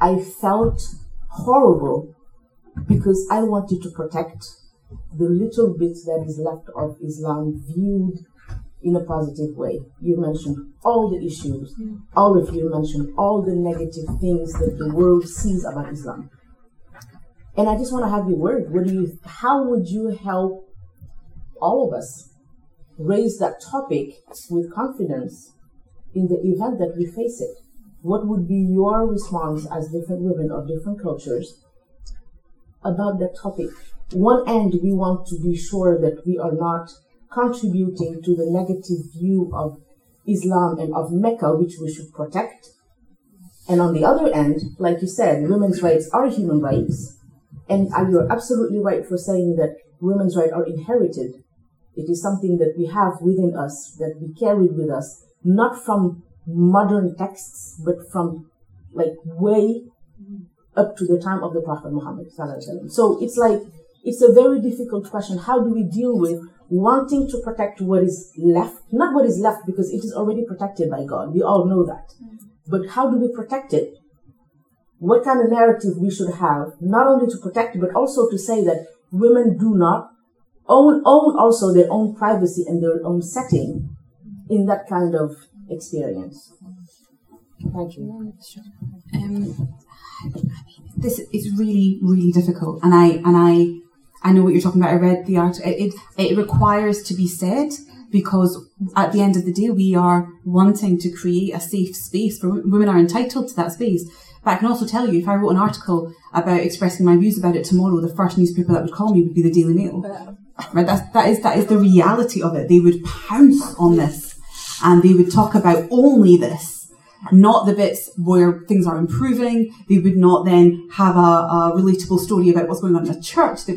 I felt horrible because I wanted to protect the little bit that is left of Islam viewed in a positive way. You mentioned all the issues. All of you mentioned all the negative things that the world sees about Islam. And I just want to have your word. How would you help all of us raise that topic with confidence in the event that we face it? What would be your response as different women of different cultures about that topic? One end, we want to be sure that we are not contributing to the negative view of Islam and of Mecca, which we should protect. And on the other end, like you said, women's rights are human rights. And you're absolutely right for saying that women's rights are inherited. It is something that we have within us, that we carry with us, not from modern texts, but from like way up to the time of the Prophet Muhammad. So it's a very difficult question. How do we deal with wanting to protect what is left? Not what is left, because it is already protected by God. We all know that. But how do we protect it? What kind of narrative we should have, not only to protect, but also to say that women do not own also their own privacy and their own setting in that kind of experience. Thank you. This is really, really difficult, and I know what you're talking about. I read the article. It requires to be said, because at the end of the day, we are wanting to create a safe space for women are entitled to that space. But I can also tell you, if I wrote an article about expressing my views about it tomorrow, the first newspaper that would call me would be the Daily Mail. Right? That is the reality of it. They would pounce on this, and they would talk about only this, not the bits where things are improving. They would not then have a relatable story about what's going on in a church. They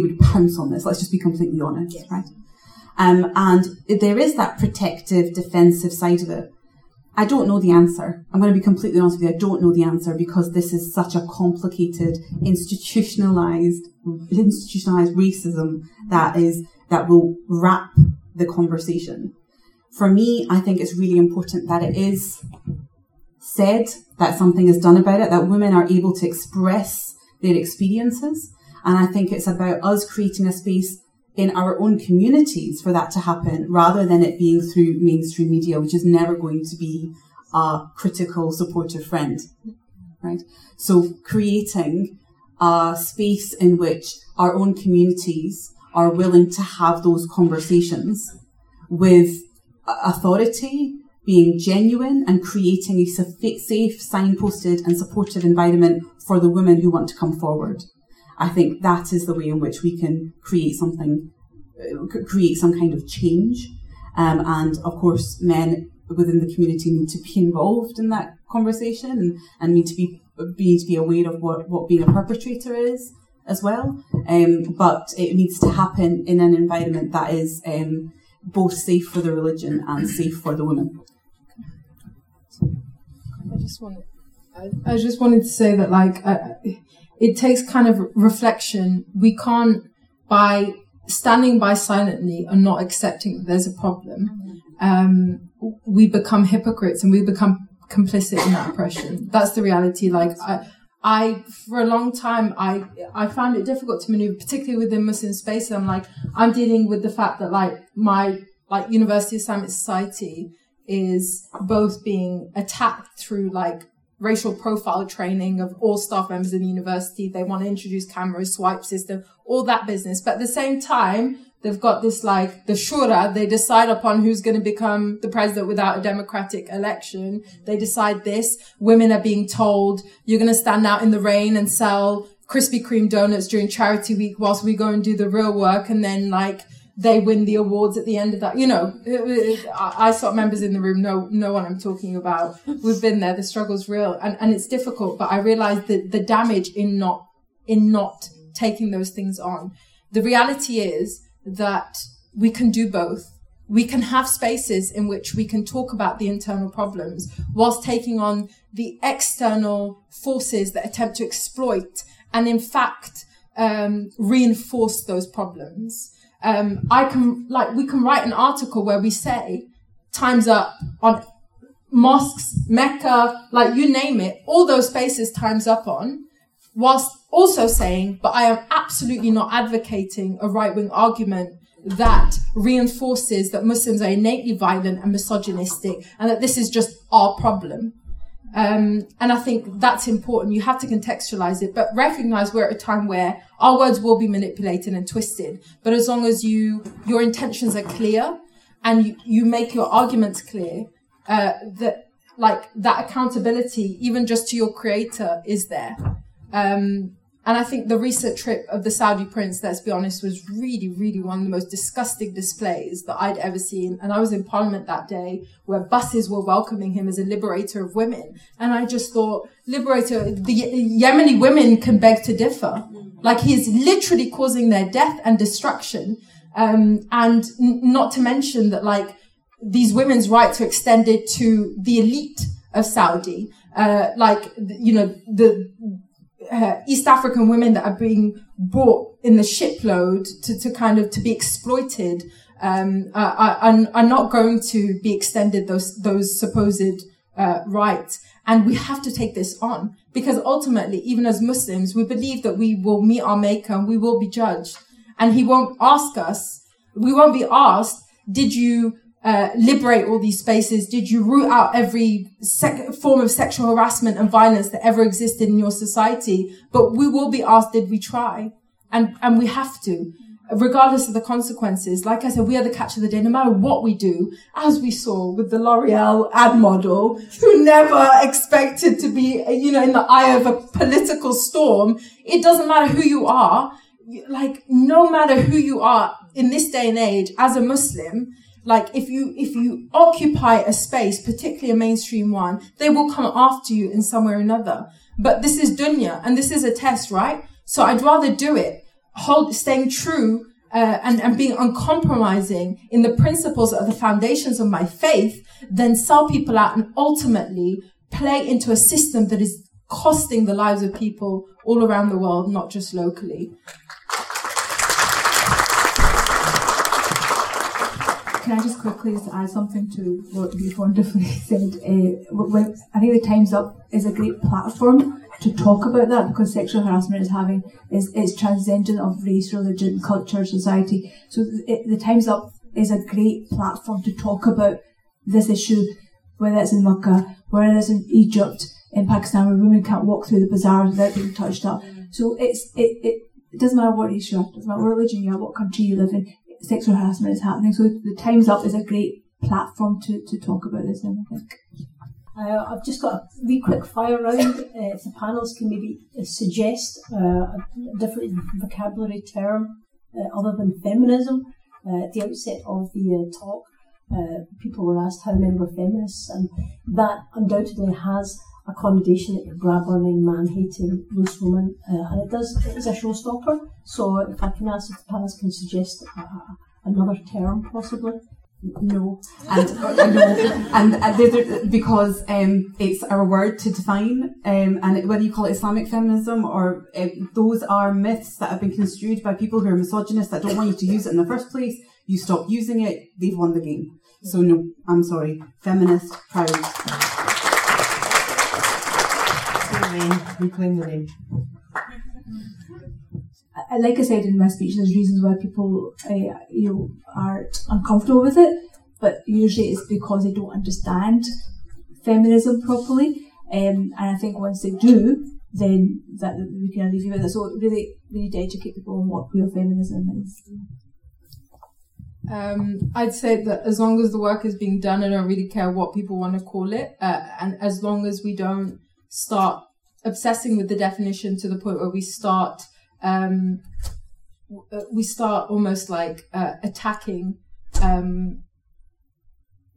would pounce on this. Let's just be completely honest, yes. Right? And there is that protective, defensive side of it. I don't know the answer. I'm going to be completely honest with you. I don't know the answer, because this is such a complicated, institutionalized racism that will wrap the conversation. For me, I think it's really important that it is said, that something is done about it, that women are able to express their experiences. And I think it's about us creating a space in our own communities for that to happen, rather than it being through mainstream media, which is never going to be a critical, supportive friend, right? So creating a space in which our own communities are willing to have those conversations with authority, being genuine, and creating a safe, signposted and supportive environment for the women who want to come forward. I think that is the way in which we can create some kind of change. And of course, men within the community need to be involved in that conversation and need to be aware of what being a perpetrator is as well. But it needs to happen in an environment that is both safe for the religion and safe for the women. I just wanted to say that, like, it takes kind of reflection. We can't, by standing by silently and not accepting that there's a problem, we become hypocrites and we become complicit in that oppression. That's the reality. Like, I for a long time, I found it difficult to maneuver, particularly within Muslim spaces. I'm dealing with the fact that, like, my University Islamic Society is both being attacked through, like, racial profile training of all staff members in the university. They want to introduce cameras, swipe system, all that business. But at the same time, they've got this, like, the shura. They decide upon who's going to become the president without a democratic election. They decide this. Women are being told, you're going to stand out in the rain and sell Krispy Kreme donuts during charity week whilst we go and do the real work. And then, like, they win the awards at the end of that. You know, ISOC members in the room know what I'm talking about. We've been there. The struggle's real, and it's difficult. But I realised that the damage in not taking those things on. The reality is that we can do both. We can have spaces in which we can talk about the internal problems whilst taking on the external forces that attempt to exploit and, in fact, reinforce those problems. We can write an article where we say, time's up on mosques, Mecca, like you name it, all those spaces time's up on, whilst also saying, but I am absolutely not advocating a right-wing argument that reinforces that Muslims are innately violent and misogynistic and that this is just our problem. And I think that's important. You have to contextualize it, but recognize we're at a time where our words will be manipulated and twisted. But as long as your intentions are clear and you make your arguments clear, that accountability, even just to your creator, is there. And I think the recent trip of the Saudi prince, let's be honest, was really, really one of the most disgusting displays that I'd ever seen. And I was in Parliament that day where buses were welcoming him as a liberator of women. And I just thought, liberator, the Yemeni women can beg to differ. Like, he is literally causing their death and destruction. Not to mention that, like, these women's rights are extended to the elite of Saudi. East African women that are being brought in the shipload to be exploited are not going to be extended those supposed rights. And we have to take this on, because ultimately, even as Muslims, we believe that we will meet our maker and we will be judged, and he won't ask us. We won't be asked, did you liberate all these spaces? Did you root out every form of sexual harassment and violence that ever existed in your society? But we will be asked, did we try? And we have to, regardless of the consequences. Like I said, we are the catch of the day, no matter what we do, as we saw with the L'Oreal ad model, who never expected to be, in the eye of a political storm. It doesn't matter who you are. Like, no matter who you are in this day and age, as a Muslim, like, if you occupy a space, particularly a mainstream one, they will come after you in some way or another. But this is dunya, and this is a test, right? So I'd rather do it, staying true and being uncompromising in the principles of the foundations of my faith, than sell people out and ultimately play into a system that is costing the lives of people all around the world, not just locally. Can I just quickly add something to what you wonderfully said? I think the Time's Up is a great platform to talk about that, because sexual harassment is transcendent of race, religion, culture, society. So the Time's Up is a great platform to talk about this issue, whether it's in Mecca, whether it's in Egypt, in Pakistan, where women can't walk through the bazaars without being touched up. So it doesn't matter what race you are, it doesn't matter what religion you are, what country you live in. Sexual harassment is happening, so the Time's Up is a great platform to talk about this. And I think I've just got a wee quick fire round. If the panels can maybe suggest a different vocabulary term other than feminism. At the outset of the talk, people were asked how men were feminists, and that undoubtedly has a connotation that you're grab-burning, man-hating, loose woman, and it is a showstopper. So if I can ask if the panels can suggest another term, possibly. No. Because it's our word to define, and whether you call it Islamic feminism or those are myths that have been construed by people who are misogynists that don't want you to use it in the first place. You stop using it, they've won the game. So no, I'm sorry. Feminist, proud. Reclaim the name. Like I said in my speech, there's reasons why people are uncomfortable with it, but usually it's because they don't understand feminism properly, and I think once they do, then that we can leave you with it. So really, we need to educate people on what real feminism is. I'd say that as long as the work is being done, I don't really care what people want to call it, and as long as we don't start obsessing with the definition to the point where we start almost like attacking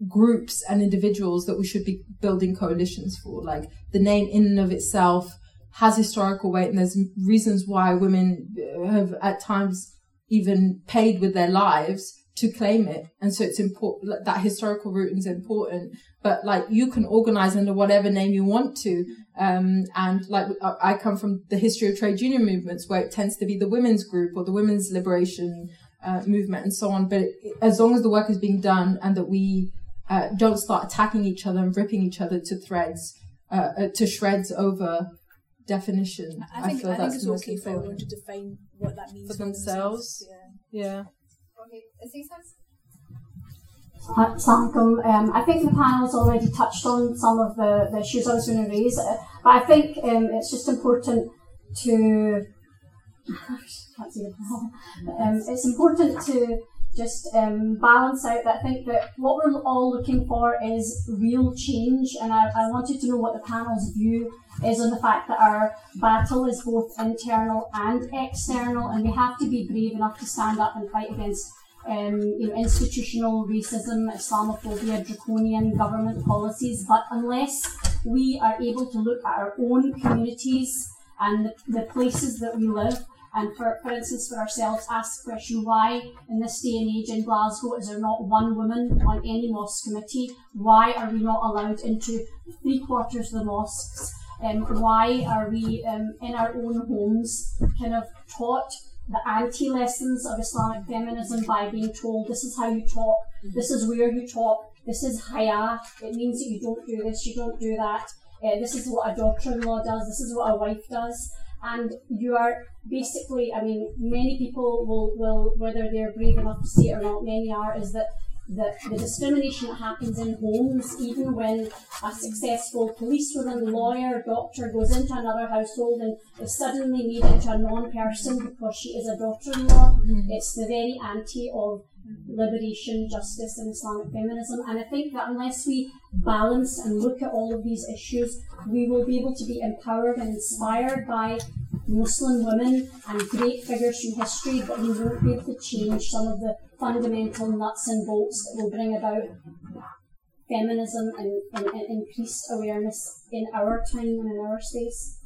groups and individuals that we should be building coalitions for. Like, the name in and of itself has historical weight, and there's reasons why women have at times even paid with their lives to claim it. And so it's important, that historical root is important, but like you can organize under whatever name you want to. And like I come from the history of trade union movements where it tends to be the women's group or the women's liberation movement and so on. But as long as the work is being done and that we don't start attacking each other and ripping each other to threads, to shreds over definition. I think it's okay for everyone to define what that means for themselves. Yeah. I think the panel's already touched on some of the issues I was going to raise, but I think it's just important to it's important to just balance out that I think that what we're all looking for is real change, and I wanted to know what the panel's view is on the fact that our battle is both internal and external, and we have to be brave enough to stand up and fight against institutional racism, Islamophobia, draconian government policies. But unless we are able to look at our own communities and the places that we live, and for instance for ourselves, ask the question, why in this day and age in Glasgow is there not one woman on any mosque committee? Why are we not allowed into 3/4 of the mosques? Why are we in our own homes kind of taught the anti-lessons of Islamic feminism by being told this is how you talk, this is where you talk, this is haya, it means that you don't do this, you don't do that, this is what a daughter-in-law does, this is what a wife does, and you are basically, I mean, many people will whether they're brave enough to see it or not, many are, is that the discrimination that happens in homes, even when a successful policewoman, lawyer, doctor goes into another household and is suddenly made into a non-person because she is a daughter-in-law, it's the very anti of liberation, justice and Islamic feminism. And I think that unless we balance and look at all of these issues, we will be able to be empowered and inspired by Muslim women and great figures from history, but we won't be able to change some of the fundamental nuts and bolts that will bring about feminism and increased awareness in our time and in our space.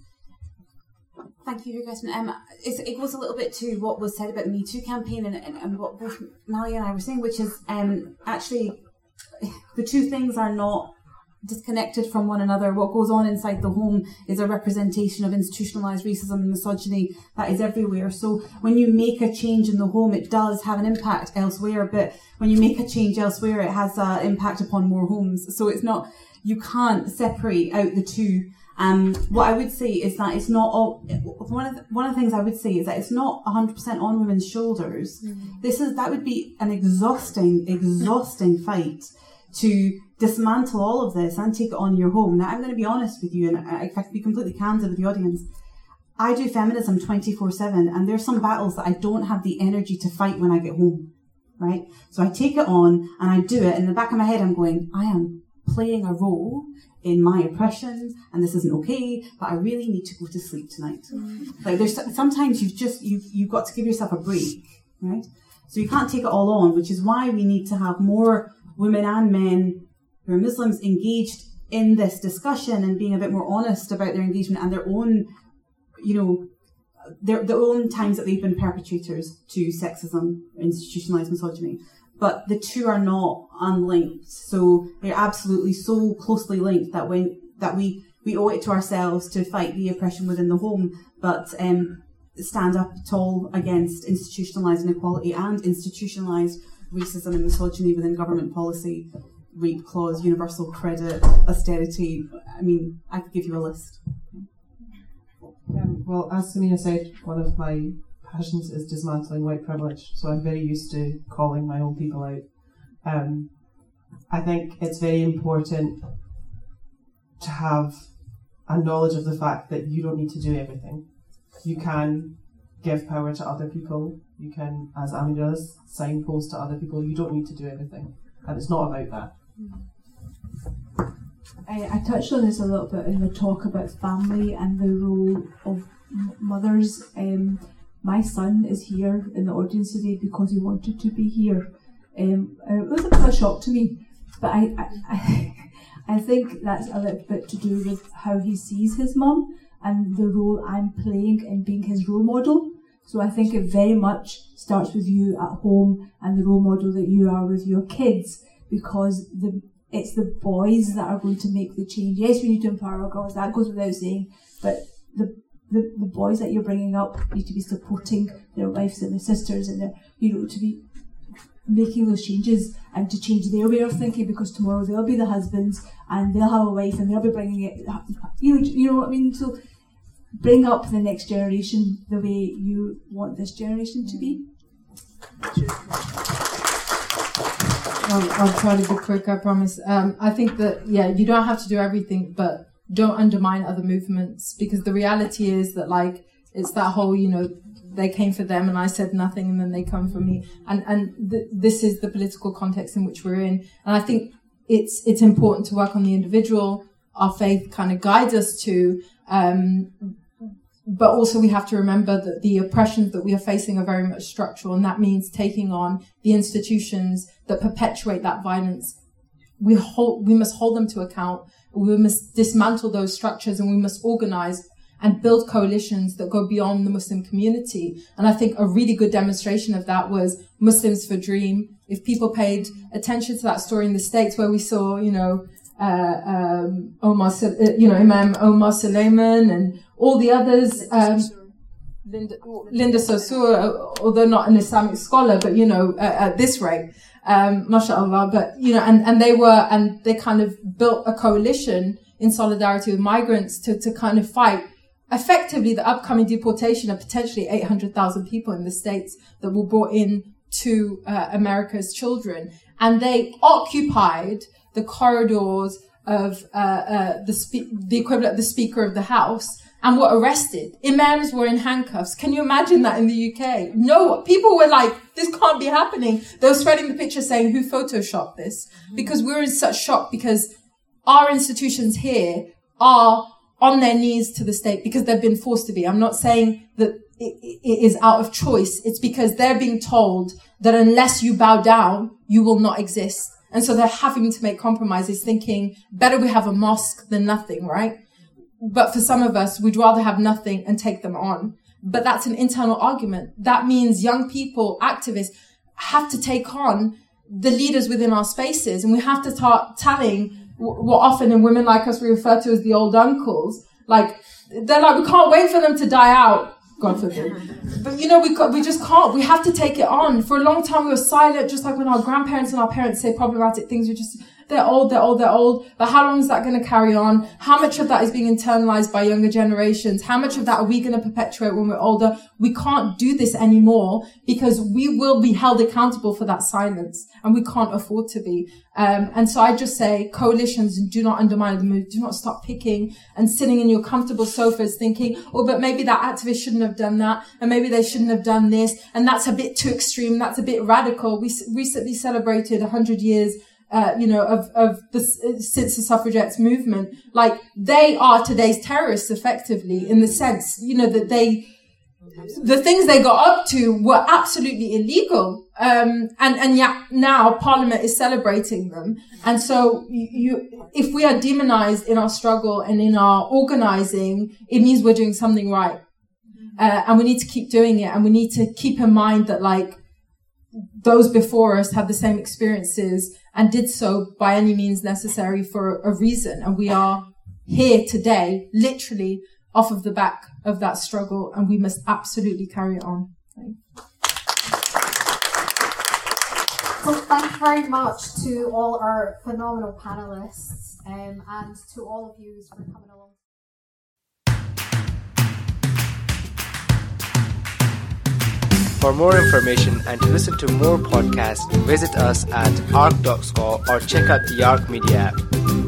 Thank you, Jasmine. It goes a little bit to what was said about the Me Too campaign and what both Malia and I were saying, which is actually the two things are not disconnected from one another. What goes on inside the home is a representation of institutionalized racism and misogyny that is everywhere. So when you make a change in the home, it does have an impact elsewhere, but when you make a change elsewhere, it has an impact upon more homes. So it's not, you can't separate out the two. What I would say is that it's not all, one of the things I would say is that it's not 100% on women's shoulders. Mm-hmm. That would be an exhausting fight to dismantle all of this and take it on your home. Now, I'm going to be honest with you, and I have to be completely candid with the audience. I do feminism 24/7, and there's some battles that I don't have the energy to fight when I get home, right? So I take it on and I do it. In the back of my head, I'm going, I am playing a role in my oppression, and this isn't okay, but I really need to go to sleep tonight. Mm-hmm. Like, there's sometimes you've got to give yourself a break, right? So you can't take it all on, which is why we need to have more women and men who are Muslims engaged in this discussion and being a bit more honest about their engagement and their own, their own times that they've been perpetrators to sexism, institutionalized misogyny. But the two are not unlinked. So they're absolutely so closely linked that we owe it to ourselves to fight the oppression within the home, but stand up tall against institutionalized inequality and institutionalized racism and misogyny within government policy, rape clause, universal credit, austerity. I mean, I could give you a list. Well, as Samina said, one of my passions is dismantling white privilege, so I'm very used to calling my own people out. I think it's very important to have a knowledge of the fact that you don't need to do everything. You can give power to other people. You can, as Amina does, signpost to other people. You don't need to do everything. And it's not about that. I touched on this a little bit in the talk about family and the role of mothers. My son is here in the audience today because he wanted to be here. It was a bit of a shock to me, but I think that's a little bit to do with how he sees his mum and the role I'm playing in being his role model. So I think it very much starts with you at home and the role model that you are with your kids, because it's the boys that are going to make the change. Yes, we need to empower our girls, that goes without saying, but the boys that you're bringing up need to be supporting their wives and their sisters and their, to be making those changes and to change their way of thinking, because tomorrow they'll be the husbands and they'll have a wife and they'll be bringing it, you know what I mean? So bring up the next generation the way you want this generation to be. I'll try to be quick, I promise. I think that, you don't have to do everything, but don't undermine other movements, because the reality is that, it's that whole, they came for them and I said nothing and then they come for me. And this is the political context in which we're in. And I think it's important to work on the individual. Our faith kind of guides us to, but also we have to remember that the oppressions that we are facing are very much structural, and that means taking on the institutions that perpetuate that violence. We must hold them to account. We must dismantle those structures, and we must organize and build coalitions that go beyond the Muslim community. And I think a really good demonstration of that was Muslims for Dream. If people paid attention to that story in the States, where we saw, Imam Omar Suleiman and all the others, Linda Sarsour, although not an Islamic scholar, but at this rate, mashallah. But they kind of built a coalition in solidarity with migrants to kind of fight effectively the upcoming deportation of potentially 800,000 people in the States that were brought in to America's children, and they occupied the corridors of the equivalent of the Speaker of the House, and were arrested. Imams were in handcuffs. Can you imagine that in the UK? No, people were like, this can't be happening. They were spreading the picture saying, who photoshopped this? Because we're in such shock, because our institutions here are on their knees to the state because they've been forced to be. I'm not saying that it is out of choice. It's because they're being told that unless you bow down, you will not exist. And so they're having to make compromises, thinking better we have a mosque than nothing, right? But for some of us, we'd rather have nothing and take them on. But that's an internal argument. That means young people, activists, have to take on the leaders within our spaces. And we have to start telling what often in women like us we refer to as the old uncles. They're like, we can't wait for them to die out. God forbid. But we just can't. We have to take it on. For a long time, we were silent, just like when our grandparents and our parents say problematic things. They're old. But how long is that going to carry on? How much of that is being internalized by younger generations? How much of that are we going to perpetuate when we're older? We can't do this anymore, because we will be held accountable for that silence, and we can't afford to be. And so I just say coalitions, do not undermine the move. Do not start picking and sitting in your comfortable sofas thinking, oh, but maybe that activist shouldn't have done that, and maybe they shouldn't have done this, and that's a bit too extreme, that's a bit radical. We recently celebrated 100 years since the suffragettes movement. They are today's terrorists, effectively, in the sense, that the things they got up to were absolutely illegal. And yet now Parliament is celebrating them. And so if we are demonized in our struggle and in our organizing, it means we're doing something right. And we need to keep doing it. And we need to keep in mind that, those before us had the same experiences and did so by any means necessary for a reason. And we are here today, literally off of the back of that struggle, and we must absolutely carry it on. Well, thank you very much to all our phenomenal panelists, and to all of you for coming along. For more information and to listen to more podcasts, visit us at arc.score or check out the Arc Media app.